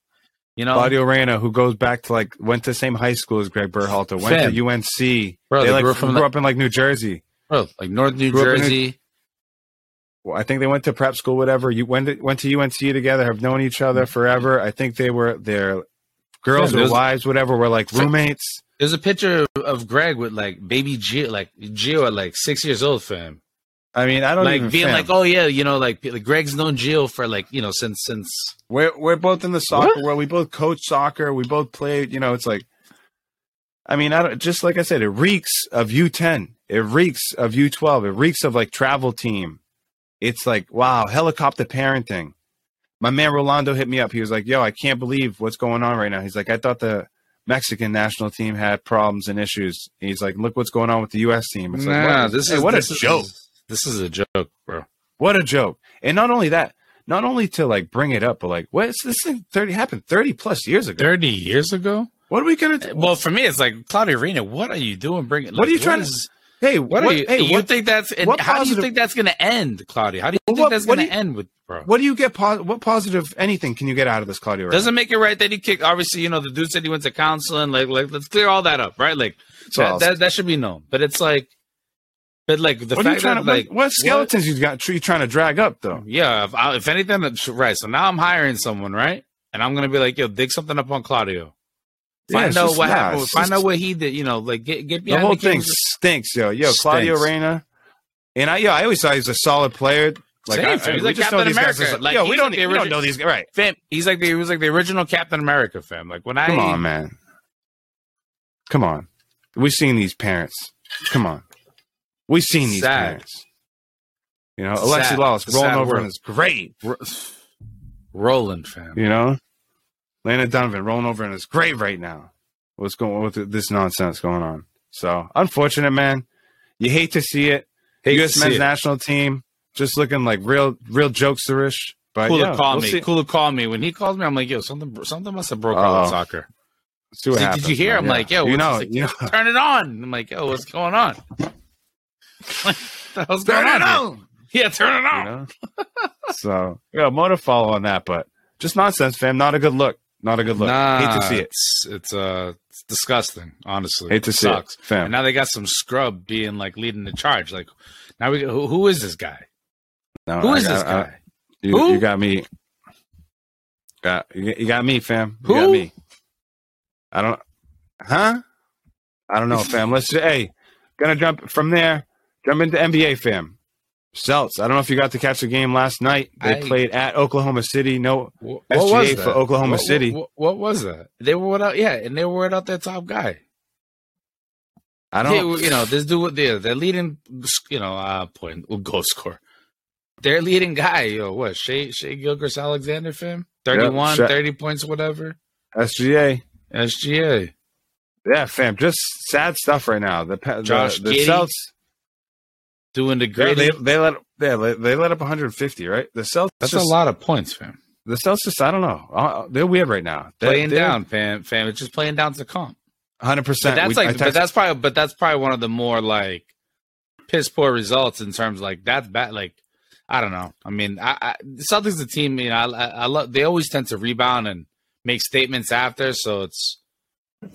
you know, Claudio Reyna, who goes back to like went to the same high school as Greg Berhalter, went fam. to U N C. Bro, they, they like grew, from grew the- up in like New Jersey, bro, like North New grew Jersey. Well, I think they went to prep school, whatever. You went to, went to U N C together, have known each other forever. I think they were their girls yeah, or wives, whatever, were like roommates. There's a picture of Greg with like baby Gio, like Gio at like six years old, fam. I mean, I don't like even being fam. like, oh yeah, you know, like, like Greg's known Gio for like, you know, since since we're we're both in the soccer what? world. We both coach soccer. We both played. You know, it's like, I mean, I don't, just like I said, it reeks of U ten. It reeks of U twelve. It reeks of like travel team. It's like, wow, helicopter parenting. My man Rolando hit me up. He was like, yo, I can't believe what's going on right now. He's like, I thought the Mexican national team had problems and issues. He's like, look what's going on with the U S team. It's nah, like, wow, this hey, is what this a is, joke. This is a joke, bro. What a joke. And not only that, not only to like bring it up, but like, what is this thing thirty happened thirty plus years ago? thirty years ago? What are we going to do? Well, for me, it's like, Claudio Reyna, what are you doing? Bring it. Like, what are you trying what is, to Hey, what, what are you? Hey, you what, think that's, and what how positive, do you think that's going to end, Claudio? How do you well, think what, that's going to end with, bro? What do you get? Po- what positive anything can you get out of this, Claudio Reyna? Doesn't make it right that he kicked. Obviously, you know, the dude said he went to counseling. Like, like let's clear all that up, right? Like, so that, that, that should be known. But it's like, but like the what fact that, to, like, what, what skeletons what? you got you trying to drag up, though? Yeah, if, I, if anything, right. So now I'm hiring someone, right? And I'm going to be like, yo, dig something up on Claudio. Find yeah, out what nah, happened. Find just, out what he did. You know, like get get the whole thing just, stinks, yo, yo, stinks. Claudio Reyna, and I, yo, I always thought he was a solid player. Like, Same, I, I, he's like Captain America. Like, like, yo, we don't, like the original, we don't know these guys, right? Fam, he's like the, he was like the original Captain America, fam. Like when I come on, man, come on, we've seen these parents. Come on, we've seen these sad. parents. You know, Alexi Lawless rolling over in his grave, rolling, fam. You know. Landon Donovan rolling over in his grave right now. What's going on with this nonsense going on? So, unfortunate, man. You hate to see it. Hate U S men's it. national team just looking like real real jokesterish. But cool yo, to call we'll me. See. Cool to call me. When he calls me, I'm like, yo, something something must have broke out in soccer. See what see, happens, did you hear? Man. I'm yeah. like, yo, you know, like, you know, turn it on. I'm like, yo, what's going on? what's turn going it on? on. Yeah, turn it on. You know? So, yo, more to follow on that, but just nonsense, fam. Not a good look. Not a good look. Nah, hate to see it. It's, it's uh, it's disgusting. Honestly, hate to it see sucks. it. Fam. And now they got some scrub being like leading the charge. Like now we who, who is this guy? No, who I is got, this guy? I, you, who? you got me. Got you, you got me, fam. You who? got me. I don't. Huh? I don't know, fam. Let's just, hey, gonna jump from there. Jump into N B A, fam. Celts. I don't know if you got to catch the game last night. They I, played at Oklahoma City. No what, what S G A for Oklahoma what, City. What, what, what was that? They were without, yeah, and they were without their top guy. I don't, they, you know, this dude. They're they're leading, you know, uh, point goal scorer. Their leading guy, yo, what? Shea Shea Gilgeous-Alexander, fam, thirty-one, yep, thirty points, whatever. S G A, S G A. Yeah, fam. Just sad stuff right now. The the, Josh the, the Celts. Doing the great, they, they let yeah, they let up one hundred fifty, right? The Celtics. That's just, a lot of points, fam. The Celtics, I don't know, they're weird right now. They're, playing they're, down, fam, fam. It's just playing down to the comp. one hundred percent. That's like, we, but that's probably, but that's probably one of the more like piss poor results in terms of, like that's bad. Like I don't know. I mean, I, I Celtics, the team, you know, I, I, I love. They always tend to rebound and make statements after. So it's,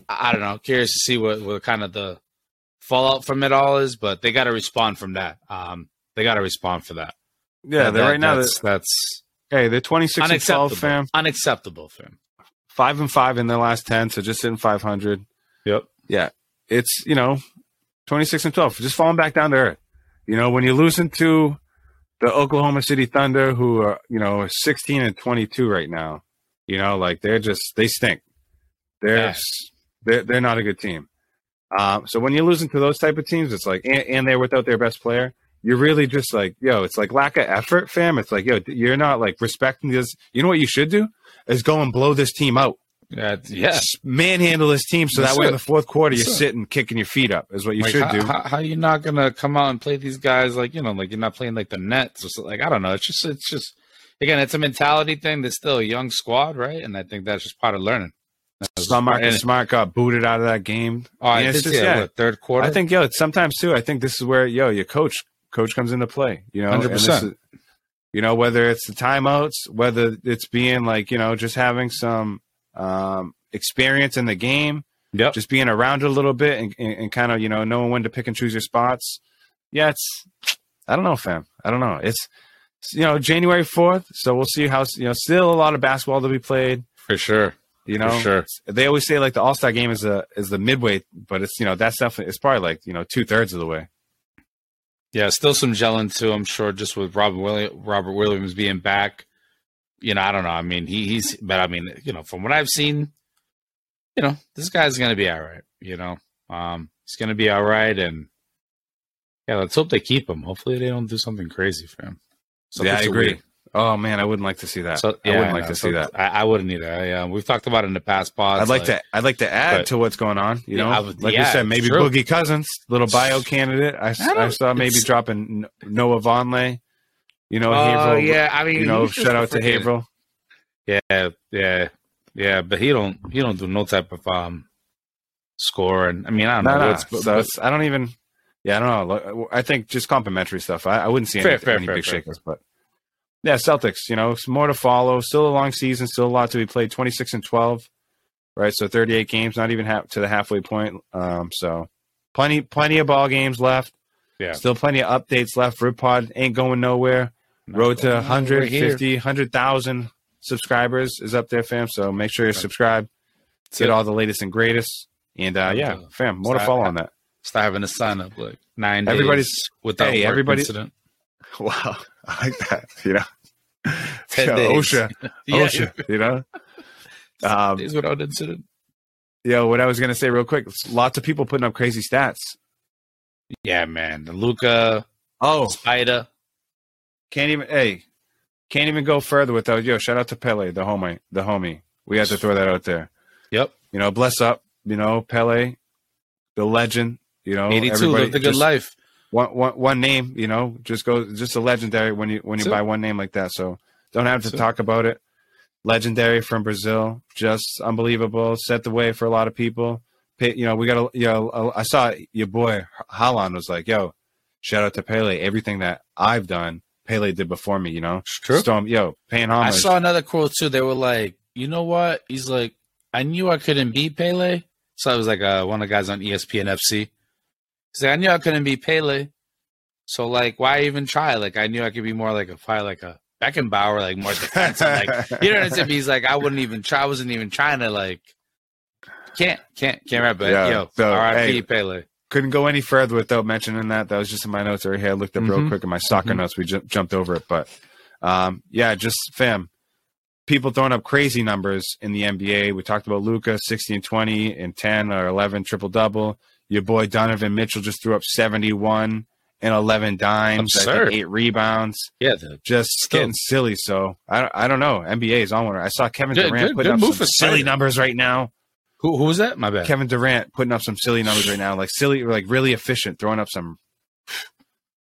I don't know. Curious to see what what kind of the fallout from it all is, but they got to respond from that. Um, they got to respond for that. Yeah, that, right now that's, that's hey, they're twenty-six and twelve, fam. Unacceptable, fam. Five and five in their last ten, so just hitting five hundred. Yep. Yeah, it's you know, twenty-six and twelve, just falling back down to earth. You know, when you're losing to the Oklahoma City Thunder, who are you know sixteen and twenty-two right now, you know, like they're just they stink. They're yeah. they're they're not a good team. Um, so when you're losing to those type of teams, it's like, and, and they're without their best player, you're really just like, yo, it's like lack of effort, fam. It's like, yo, you're not like respecting this. You know what you should do is go and blow this team out. Uh, yeah. Just manhandle this team. So That's that way it. in the fourth quarter, That's you're it. sitting, kicking your feet up is what you like, should how, do. How, how are you not going to come out and play these guys? Like, you know, like you're not playing like the Nets or something. Like, I don't know. It's just, it's just, again, it's a mentality thing. They're still a young squad. Right. And I think that's just part of learning. Smart, Smart got booted out of that game. Oh, I it's just, yeah, yeah. What, third quarter. I think, yo, it's sometimes too. I think this is where, yo, your coach, coach comes into play. You know, hundred percent. You know, whether it's the timeouts, whether it's being like, you know, just having some um, experience in the game, yep. just being around a little bit and, and, and kind of, you know, knowing when to pick and choose your spots. Yeah, it's. I don't know, fam. I don't know. It's, you know, January fourth, so we'll see how. You know, still a lot of basketball to be played for sure. You know, sure. They always say like the All-Star game is a is the midway, but it's, you know, that's definitely, it's probably like, you know, two thirds of the way. Yeah, still some gelling too, I'm sure, just with Robert Williams, Robert Williams being back. You know, I don't know. I mean, he, he's, but I mean, you know, from what I've seen, you know, this guy's going to be all right. You know, um, he's going to be all right. And yeah, let's hope they keep him. Hopefully they don't do something crazy for him. Something yeah, I agree. Weird. Oh, man, I wouldn't like to see that. So, yeah, I wouldn't like no, to so see that. I, I wouldn't either. I, uh, we've talked about it in the past pods. I'd like, like to I'd like to add but, to what's going on. You yeah, know, I would, Like yeah, you said, maybe true. Boogie Cousins, little bio candidate. I, I, I saw maybe dropping Noah Vonleh. You know, oh, Haverhill, yeah. I mean, you know, shout out to Haverhill. Yeah, yeah, yeah. But he don't he don't do no type of um score. And I mean, I don't nah, know. Nah. It's, but, so it's, I don't even – yeah, I don't know. I think just complimentary stuff. I, I wouldn't see fair, any, fair, any fair, big fair, shakers, fair. But – yeah, Celtics, you know, more to follow. Still a long season, still a lot to be played. twenty-six and twelve, right? So thirty-eight games, not even half to the halfway point. Um, so plenty, plenty of ball games left. Yeah, still plenty of updates left. RipPod ain't going nowhere. Not Road to one hundred fifty, one hundred thousand subscribers is up there, fam. So make sure you're subscribed. That's Get it. all the latest and greatest. And uh, yeah, fam, more stop, to follow on that. Stop having a sign up like nine days everybody's, without hey, work everybody, incident. Wow, I like that. You know, ten so, days. OSHA, yeah. OSHA. You know, um, days without incident. Yo, what I was gonna say real quick. Lots of people putting up crazy stats. Yeah, man, the Luka. Oh, Spider. Can't even. Hey, can't even go further without yo. Shout out to Pele, the homie, the homie. We have to throw that out there. Yep. You know, bless up. You know, Pele, the legend. You know, eighty-two lived a good life. One, one, one name, you know, just goes just a legendary when you when you That's buy it. one name like that. So don't have to That's talk it. about it. Legendary from Brazil, just unbelievable. Set the way for a lot of people. You know, we got a. You know, I saw your boy Haaland was like, "Yo, shout out to Pele. Everything that I've done, Pele did before me." You know, true. Storm, yo, paying homage. I saw another quote too. They were like, "You know what?" He's like, "I knew I couldn't beat Pele." So I was like, uh, one of the guys on E S P N F C. He's like, I knew I couldn't be Pele, so like, why even try? Like, I knew I could be more like a probably like a Beckenbauer, like more defensive, like you know what I'm saying. He's like, I wouldn't even try. I wasn't even trying to like. Can't can't can't rap, but yeah, yo, so, R I P hey, Pele. Couldn't go any further without mentioning that. That was just in my notes right here. I looked up mm-hmm. real quick in my soccer mm-hmm. notes. We ju- jumped over it, but um, yeah, just fam. People throwing up crazy numbers in the N B A. We talked about Luka, sixteen, twenty, and ten or eleven triple double. Your boy Donovan Mitchell just threw up seventy-one and eleven dimes, like eight rebounds. Yeah, just still. getting silly. So I, I don't know. N B A is on one. I saw Kevin Durant good, good, putting good up some silly numbers right now. Who who was that? My bad. Kevin Durant putting up some silly numbers right now, like silly, like really efficient, throwing up some.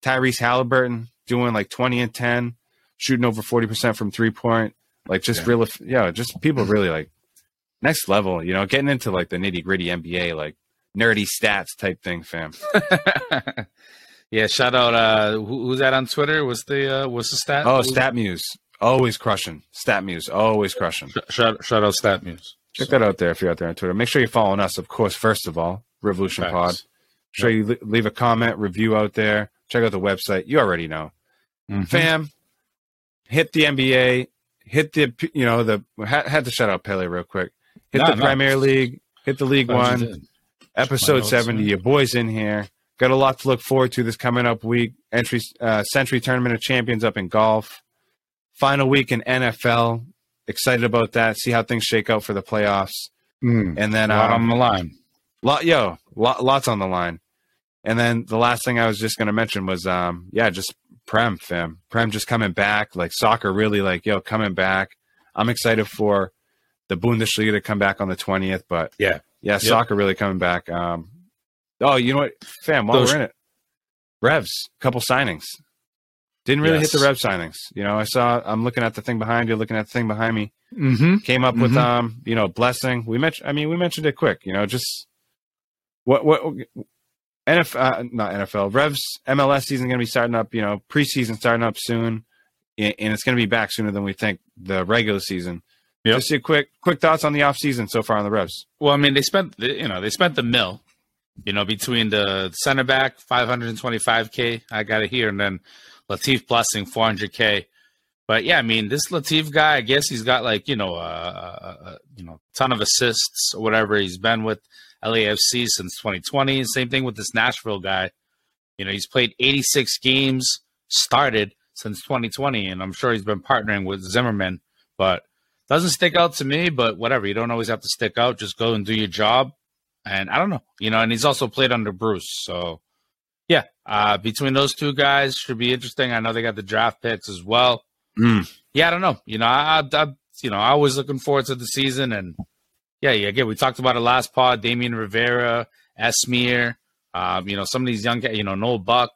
Tyrese Halliburton doing like twenty and ten, shooting over forty percent from three point. Like just yeah. real, yeah, just people really like next level. You know, getting into like the nitty gritty N B A, like. Nerdy stats type thing, fam. yeah, shout out. Uh, who, who's that on Twitter? What's the uh, what's the stat? Oh, Stat Muse, always crushing. Stat Muse, always crushing. Shout, shout out, Stat Muse. Check so. that out there if you're out there on Twitter. Make sure you're following us, of course. First of all, Revolution Facts. Pod. Sure, you le- leave a comment, review out there. Check out the website. You already know, mm-hmm. fam. Hit the N B A. Hit the you know the had, had to shout out Pele real quick. Hit nah, the nah. Premier League. Hit the League One. Episode seventy, your boy's in here. Got a lot to look forward to this coming up week. Entry uh, Century Tournament of Champions up in golf. Final week in N F L. Excited about that. See how things shake out for the playoffs. Mm, and then a lot um, on the line. Lot, yo, lot, lots on the line. And then the last thing I was just going to mention was, um, yeah, just Prem, fam. Prem just coming back. Like soccer really like, yo, coming back. I'm excited for the Bundesliga to come back on the twentieth, but yeah. Yeah, yep. Soccer really coming back. Um, oh, you know what, fam? While Those, we're in it, Revs, couple signings. Didn't really yes. hit the Rev signings. You know, I saw. I'm looking at the thing behind you. Looking at the thing behind me. Mm-hmm. Came up mm-hmm. with um, you know, Blessing. We mentioned. I mean, we mentioned it quick. You know, just what what N F L, uh, not N F L. Revs M L S season going to be starting up. You know, preseason starting up soon, and it's going to be back sooner than we think. The regular season. Yep. Just a quick, quick thoughts on the off season so far on the Revs. Well, I mean, they spent, the, you know, they spent the mill, you know, between the center back five hundred twenty-five k. I got it here, and then Latif Blessing four hundred k. But yeah, I mean, this Latif guy, I guess he's got like, you know, uh, uh, you know, ton of assists or whatever. He's been with L A F C since twenty twenty. Same thing with this Nashville guy. You know, he's played eighty-six games, started since twenty twenty, and I'm sure he's been partnering with Zimmerman. But doesn't stick out to me, but whatever. You don't always have to stick out. Just go and do your job. And I don't know, you know, and he's also played under Bruce. So, yeah, uh, between those two guys should be interesting. I know they got the draft picks as well. Mm. Yeah, I don't know. You know, I, I, you know, I was looking forward to the season. And, yeah, yeah, again, we talked about it last pod, Damian Rivera, Esmeer, um, you know, some of these young guys, you know, Noel Buck.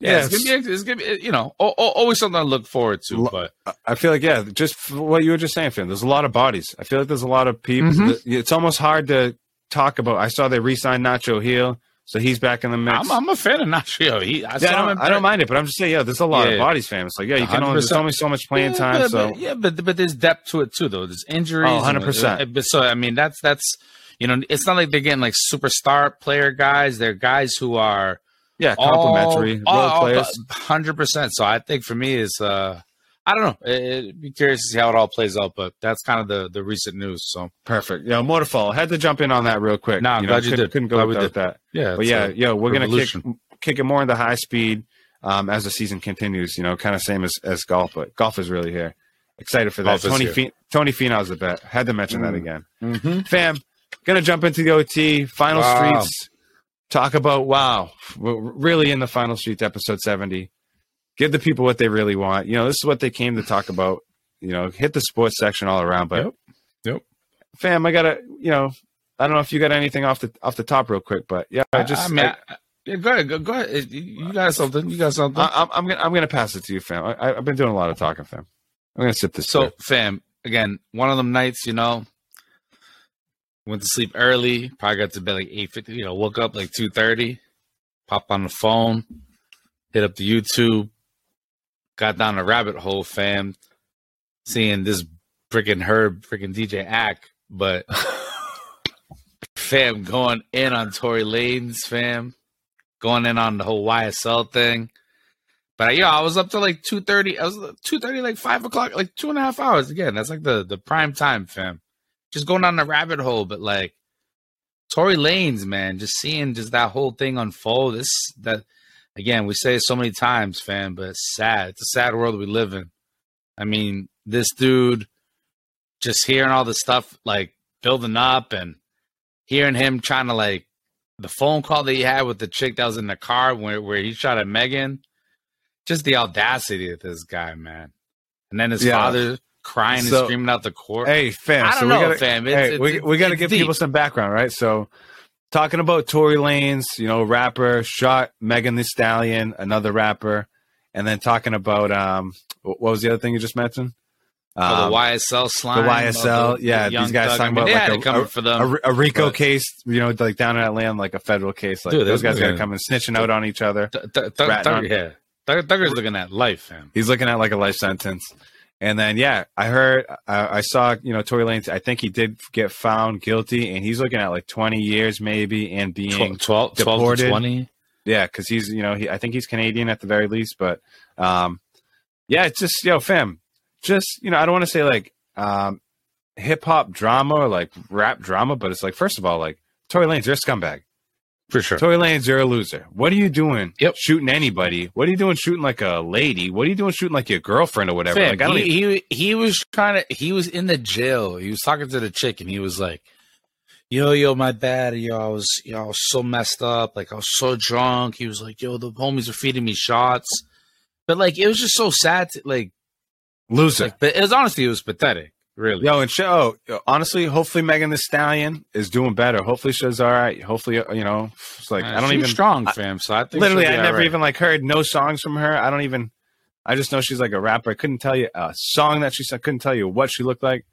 Yeah, yeah, it's, it's going to be, you know, always something to look forward to. But I feel like, yeah, just what you were just saying, Finn, there's a lot of bodies. I feel like there's a lot of people. Mm-hmm. It's almost hard to talk about. I saw they re-signed Nacho Hill, so he's back in the mix. I'm, I'm a fan of Nacho. He, I, yeah, saw I, don't, him I don't mind it, but I'm just saying, yeah, there's a lot yeah, of bodies, fam. It's like, yeah, you can only, there's only so much playing yeah, time. But, so but, yeah, but but there's depth to it too, though. There's injuries. Oh, one hundred percent. And, but so, I mean, that's, that's, you know, it's not like they're getting like superstar player guys. They're guys who are, yeah, complimentary all, role all, players. one hundred percent. So I think for me is, uh, I don't know. It'd be curious to see how it all plays out, but that's kind of the, the recent news. So perfect. Yeah, more to follow. I had to jump in on that real quick. No, I'm you glad know, you couldn't, did. Couldn't go without that. Yeah, but yeah, yo, we're gonna kick kick it more into high speed um, as the season continues. You know, kind of same as, as golf, but golf is really here. Excited for that. Golf Tony Fe- Tony Finau's the bet. Had to mention mm. that again. Mm-hmm. Fam, gonna jump into the O T final wow. streets. Talk about wow, we're really in the final streets, episode seventy. Give the people what they really want. You know, this is what they came to talk about. You know, hit the sports section all around. But, yep. Yep. Fam, I gotta. You know, I don't know if you got anything off the off the top real quick, but yeah, I just. I mean, I, I, yeah, go ahead, go, go ahead. You got something? You got something? I, I'm, I'm gonna I'm gonna pass it to you, fam. I, I've been doing a lot of talking, fam. I'm gonna sip this. So, here. Fam, again, one of them nights, you know, went to sleep early. Probably got to bed like eight fifty. You know, woke up like two thirty. Pop on the phone. Hit up the YouTube. Got down a rabbit hole, fam, seeing this freaking Herb, freaking D J Ack, but fam, going in on Tory Lanez, fam, going in on the whole Y S L thing. But yeah, I was up to like two thirty. I was two thirty, like five o'clock, like two and a half hours. Again, that's like the the prime time, fam. Just going down the rabbit hole, but like Tory Lanez, man, just seeing just that whole thing unfold. This that. Again, we say it so many times, fam, but it's sad. It's a sad world we live in. I mean, this dude, just hearing all the stuff, like, building up and hearing him trying to, like, the phone call that he had with the chick that was in the car where, where he shot at Megan. Just the audacity of this guy, man. And then his yeah. father crying so, and screaming out the court. Hey, fam. I don't so know, we gotta, fam. It's, hey, it's, we, we got to give deep. people some background, right? So... Talking about Tory Lanez, you know, rapper, shot Megan Thee Stallion, another rapper, and then talking about, um, what was the other thing you just mentioned? Um, oh, the Y S L slime. The Y S L, the, yeah, the these guys thug. talking about I mean, like a, a, for them, a, a RICO but, case, you know, like down in Atlanta, like a federal case. Like dude, those guys got to come and snitching out on each other. Th- th- th- thugger, yeah. Thug- Thugger's looking at life, fam. He's looking at like a life sentence. And then, yeah, I heard, I, I saw, you know, Tory Lanez, I think he did get found guilty, and he's looking at like twenty years maybe and being twelve, twelve, deported. twelve to twenty? Yeah, because he's, you know, he, I think he's Canadian at the very least. But, um, yeah, it's just, yo, fam, just, you know, I don't want to say like um, hip-hop drama or like rap drama, but it's like, first of all, like, Tory Lanez, you're a scumbag. For sure. Tory Lanez, you're a loser. What are you doing yep. shooting anybody? What are you doing shooting like a lady? What are you doing shooting like your girlfriend or whatever? Fam, like I don't he, even... he he was trying to he was in the jail. He was talking to the chick and he was like, Yo, yo, my bad, yo, I was you know, I was so messed up, like I was so drunk. He was like, yo, the homies are feeding me shots. But like it was just so sad to, like loser. Like, but it was honestly it was pathetic. Really, yo, and show oh, honestly. Hopefully, Megan Thee Stallion is doing better. Hopefully, she's all right. Hopefully, you know, it's like uh, I don't she's even strong, fam. So I think literally, I never right. even like heard no songs from her. I don't even. I just know she's like a rapper. I couldn't tell you a song that she said. Couldn't tell you what she looked like,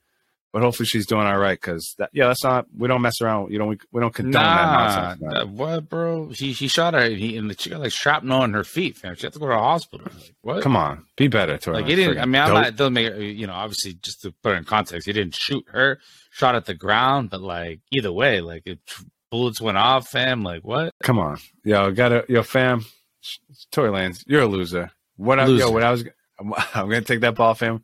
but hopefully, she's doing all right. Cause that, yeah, that's not. We don't mess around. You know, we we don't condone nah, that nonsense. That, what, bro? He she shot her. He and the she got like shrapnel on her feet, fam. She had to go to the hospital. Like, what? Come on, be better, Tory. Like he didn't. I mean, I'm not. It doesn't make you know. Obviously, just to put it in context, he didn't shoot her. Shot at the ground, but like either way, like it, bullets went off, fam. Like what? Come on, yo, gotta yo, fam. Tory Lanez, you're a loser. What? Loser. I, yo, what I was. I'm, I'm going to take that ball, fam.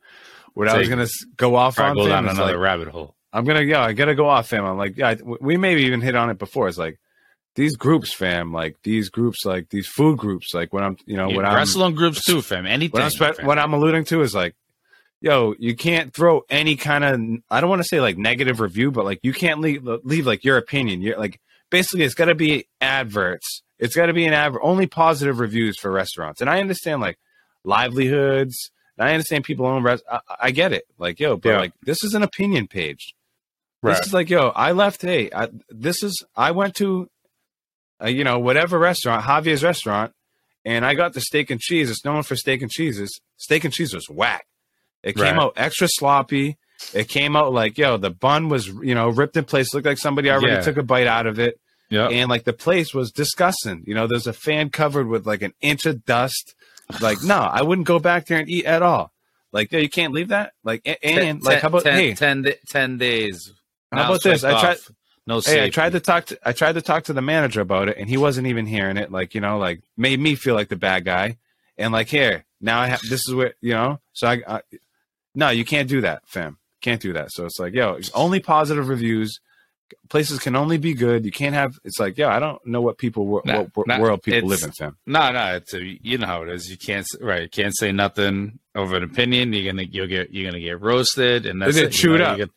What I was going to go off on, go down another like, rabbit hole. I'm going to, yeah, I got to go off, fam. I'm like, yeah, I, we maybe even hit on it before. It's like these groups, fam, like these groups, like these food groups, like when I'm, you know, yeah, when wrestling I'm. Wrestling groups too, fam. Anything. What I'm, fam. What I'm alluding to is like, yo, you can't throw any kind of, I don't want to say like negative review, but like you can't leave, leave like your opinion. You're like, basically it's got to be adverts. It's got to be an advert, only positive reviews for restaurants. And I understand like livelihoods. And I understand people own restaurants. I get it. Like, yo, but yeah. like this is an opinion page. Right. This is like, yo, I left. Hey, I, this is, I went to, uh, you know, whatever restaurant, Javier's restaurant, and I got the steak and cheese. It's known for steak and cheeses. Steak and cheese was whack. It came right. out extra sloppy. It came out like, yo, the bun was, you know, ripped in place. Looked like somebody already yeah. took a bite out of it. Yeah. And like the place was disgusting. You know, there's a fan covered with like an inch of dust. Like, no, I wouldn't go back there and eat at all. Like, no, you can't leave that. Like, and ten, like, how about ten, hey, ten, ten days? How about this? I tried. No, hey, I tried to talk to I tried to talk to the manager about it, and he wasn't even hearing it. Like, you know, like made me feel like the bad guy. And like, here now, I have this is where you know. So I, I, no, you can't do that, fam. Can't do that. So it's like, yo, it's only positive reviews. Places can only be good. You can't have. It's like, yeah, I don't know what people, what nah, nah, world people live in, fam. No, no, it's a, you know how it is. You can't, right? You can't say nothing over an opinion. You're gonna, you'll get, you're gonna get roasted, and that's it. Chewed you know, up. Get,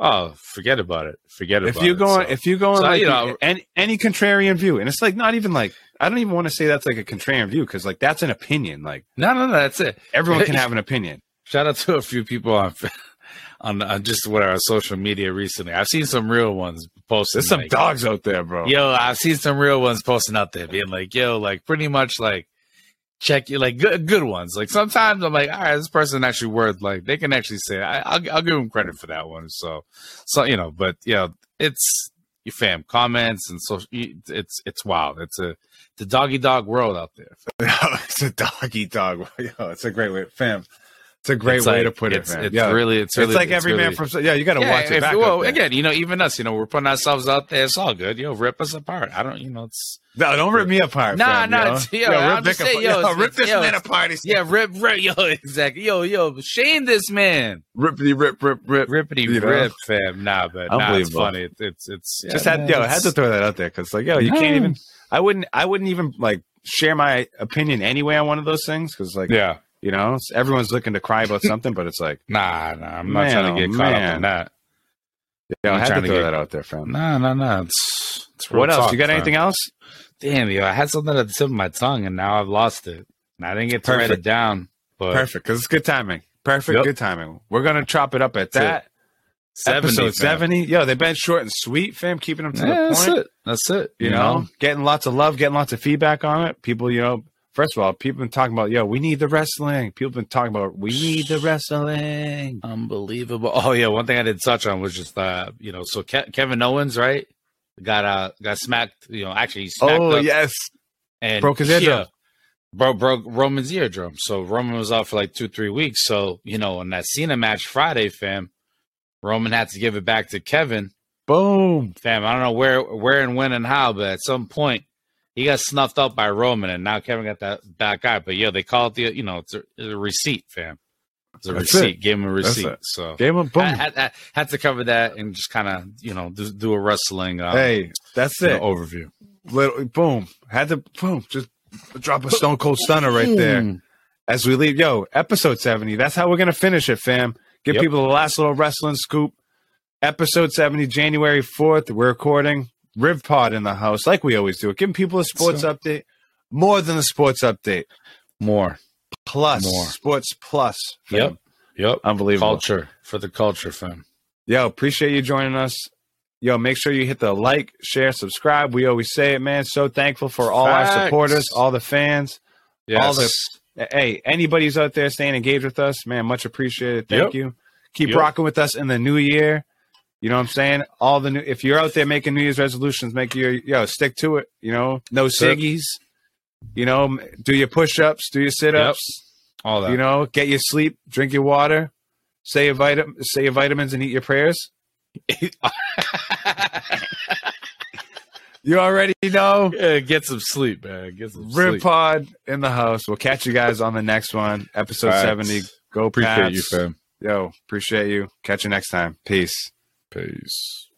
oh, forget about it. Forget if about you go, it. So, if you go, if so, like, you go, know, any any contrarian view, and it's like not even like I don't even want to say that's like a contrarian view because like that's an opinion. Like, no, no, no, that's it. Everyone can have an opinion. Shout out to a few people on. On, on just what our social media recently. I've seen some real ones posting. There's some like, dogs out there, bro. Yo, I've seen some real ones posting out there being like, yo, like pretty much like check you like good, good ones. Like sometimes I'm like, all right, this person actually worth like, they can actually say, I, I'll, I'll give them credit for that one. So, so, you know, but yeah, you know, it's your fam comments and social. It's, it's wild. It's a, the doggy dog world out there. It's a doggy dog. Yo, it's a great way fam. It's a great it's way like, to put it, it's, man. It's yeah. really, it's, it's really, like it's every really, man from, yeah, you got to yeah, watch it back. Well, again, you know, even us, you know, we're putting ourselves out there. It's all good. You know, rip us apart. I don't, you know, it's. No, don't rip me apart. Nah, fam, nah. Yo, yo, yo, rip, Vic say, yo, yo, rip this yo, man apart. Yeah, rip, rip, yo, exactly. Yo, yo, shame this man. Rippity, rip, rip, rip. Rippity, you know? Rip, fam. Nah, but nah, it's funny. It, it's, it's. Yeah, just had, yo, I had to throw that out there because, like, yo, you can't even, I wouldn't, I wouldn't even, like, share my opinion anyway on one of those things because, like, yeah. You know, everyone's looking to cry about something, but it's like, nah, nah, I'm not man, trying to get caught man. up in that. Yeah, I had to throw get... that out there, fam. Nah, nah, nah. It's, it's what else? Talk, you got fam. anything else? Damn, yo, I had something at the tip of my tongue, and now I've lost it. And I didn't get to Perfect. write it down. But... Perfect, because it's good timing. Perfect, yep. good timing. We're going to chop it up at that. seventy, episode seventy. Yo, they've been short and sweet, fam, keeping them to yeah, the that's point. That's it. That's it. You, you know? know, getting lots of love, getting lots of feedback on it. People, you know. First of all, people have been talking about, yo, we need the wrestling. People have been talking about, we need the wrestling. Unbelievable. Oh, yeah. One thing I didn't touch on was just, uh, you know, so Ke- Kevin Owens, right, got uh, got smacked, you know, actually smacked Oh, up yes. And broke his eardrum. Bro, broke Roman's eardrum. So Roman was out for like two, three weeks. So, you know, in that Cena match Friday, fam, Roman had to give it back to Kevin. Boom. Fam, I don't know where, where and when and how, but at some point, he got snuffed out by Roman, and now Kevin got that, that guy. But, yeah, they call it the, you know, it's a, it's a receipt, fam. It's a That's receipt. It. Give him a receipt. So Give him a boom. I, I, I had to cover that and just kind of, you know, do, do a wrestling um, Hey, that's it. Know, overview. Little, boom. Had to, boom, just drop a Stone Cold Stunner right there. As we leave, yo, episode seventy. That's how we're going to finish it, fam. Give yep. people the last little wrestling scoop. Episode seventy, January fourth. We're recording. RivPod in the house, like we always do. Giving people a sports so, update, more than a sports update, more plus more. sports plus. Fam. Yep, yep, unbelievable culture for the culture, fam. Yo, appreciate you joining us. Yo, make sure you hit the like, share, subscribe. We always say it, man. So thankful for all Facts. our supporters, all the fans, yes. all the hey anybody's out there staying engaged with us, man. Much appreciated. Thank yep. you. Keep yep. rocking with us in the new year. You know what I'm saying? All the new, if you're out there making New Year's resolutions, make your, yo, stick to it. You know, no ciggies. You know, do your push-ups, do your sit-ups, yep. all that. You know, get your sleep, drink your water, say your vitam, say your vitamins, and eat your prayers. You already know. Yeah, get some sleep, man. Get some Rip sleep. Pod in the house. We'll catch you guys on the next one, episode right. seventy. Go Pats. Appreciate you, fam. Yo, appreciate you. Catch you next time. Peace. Peace.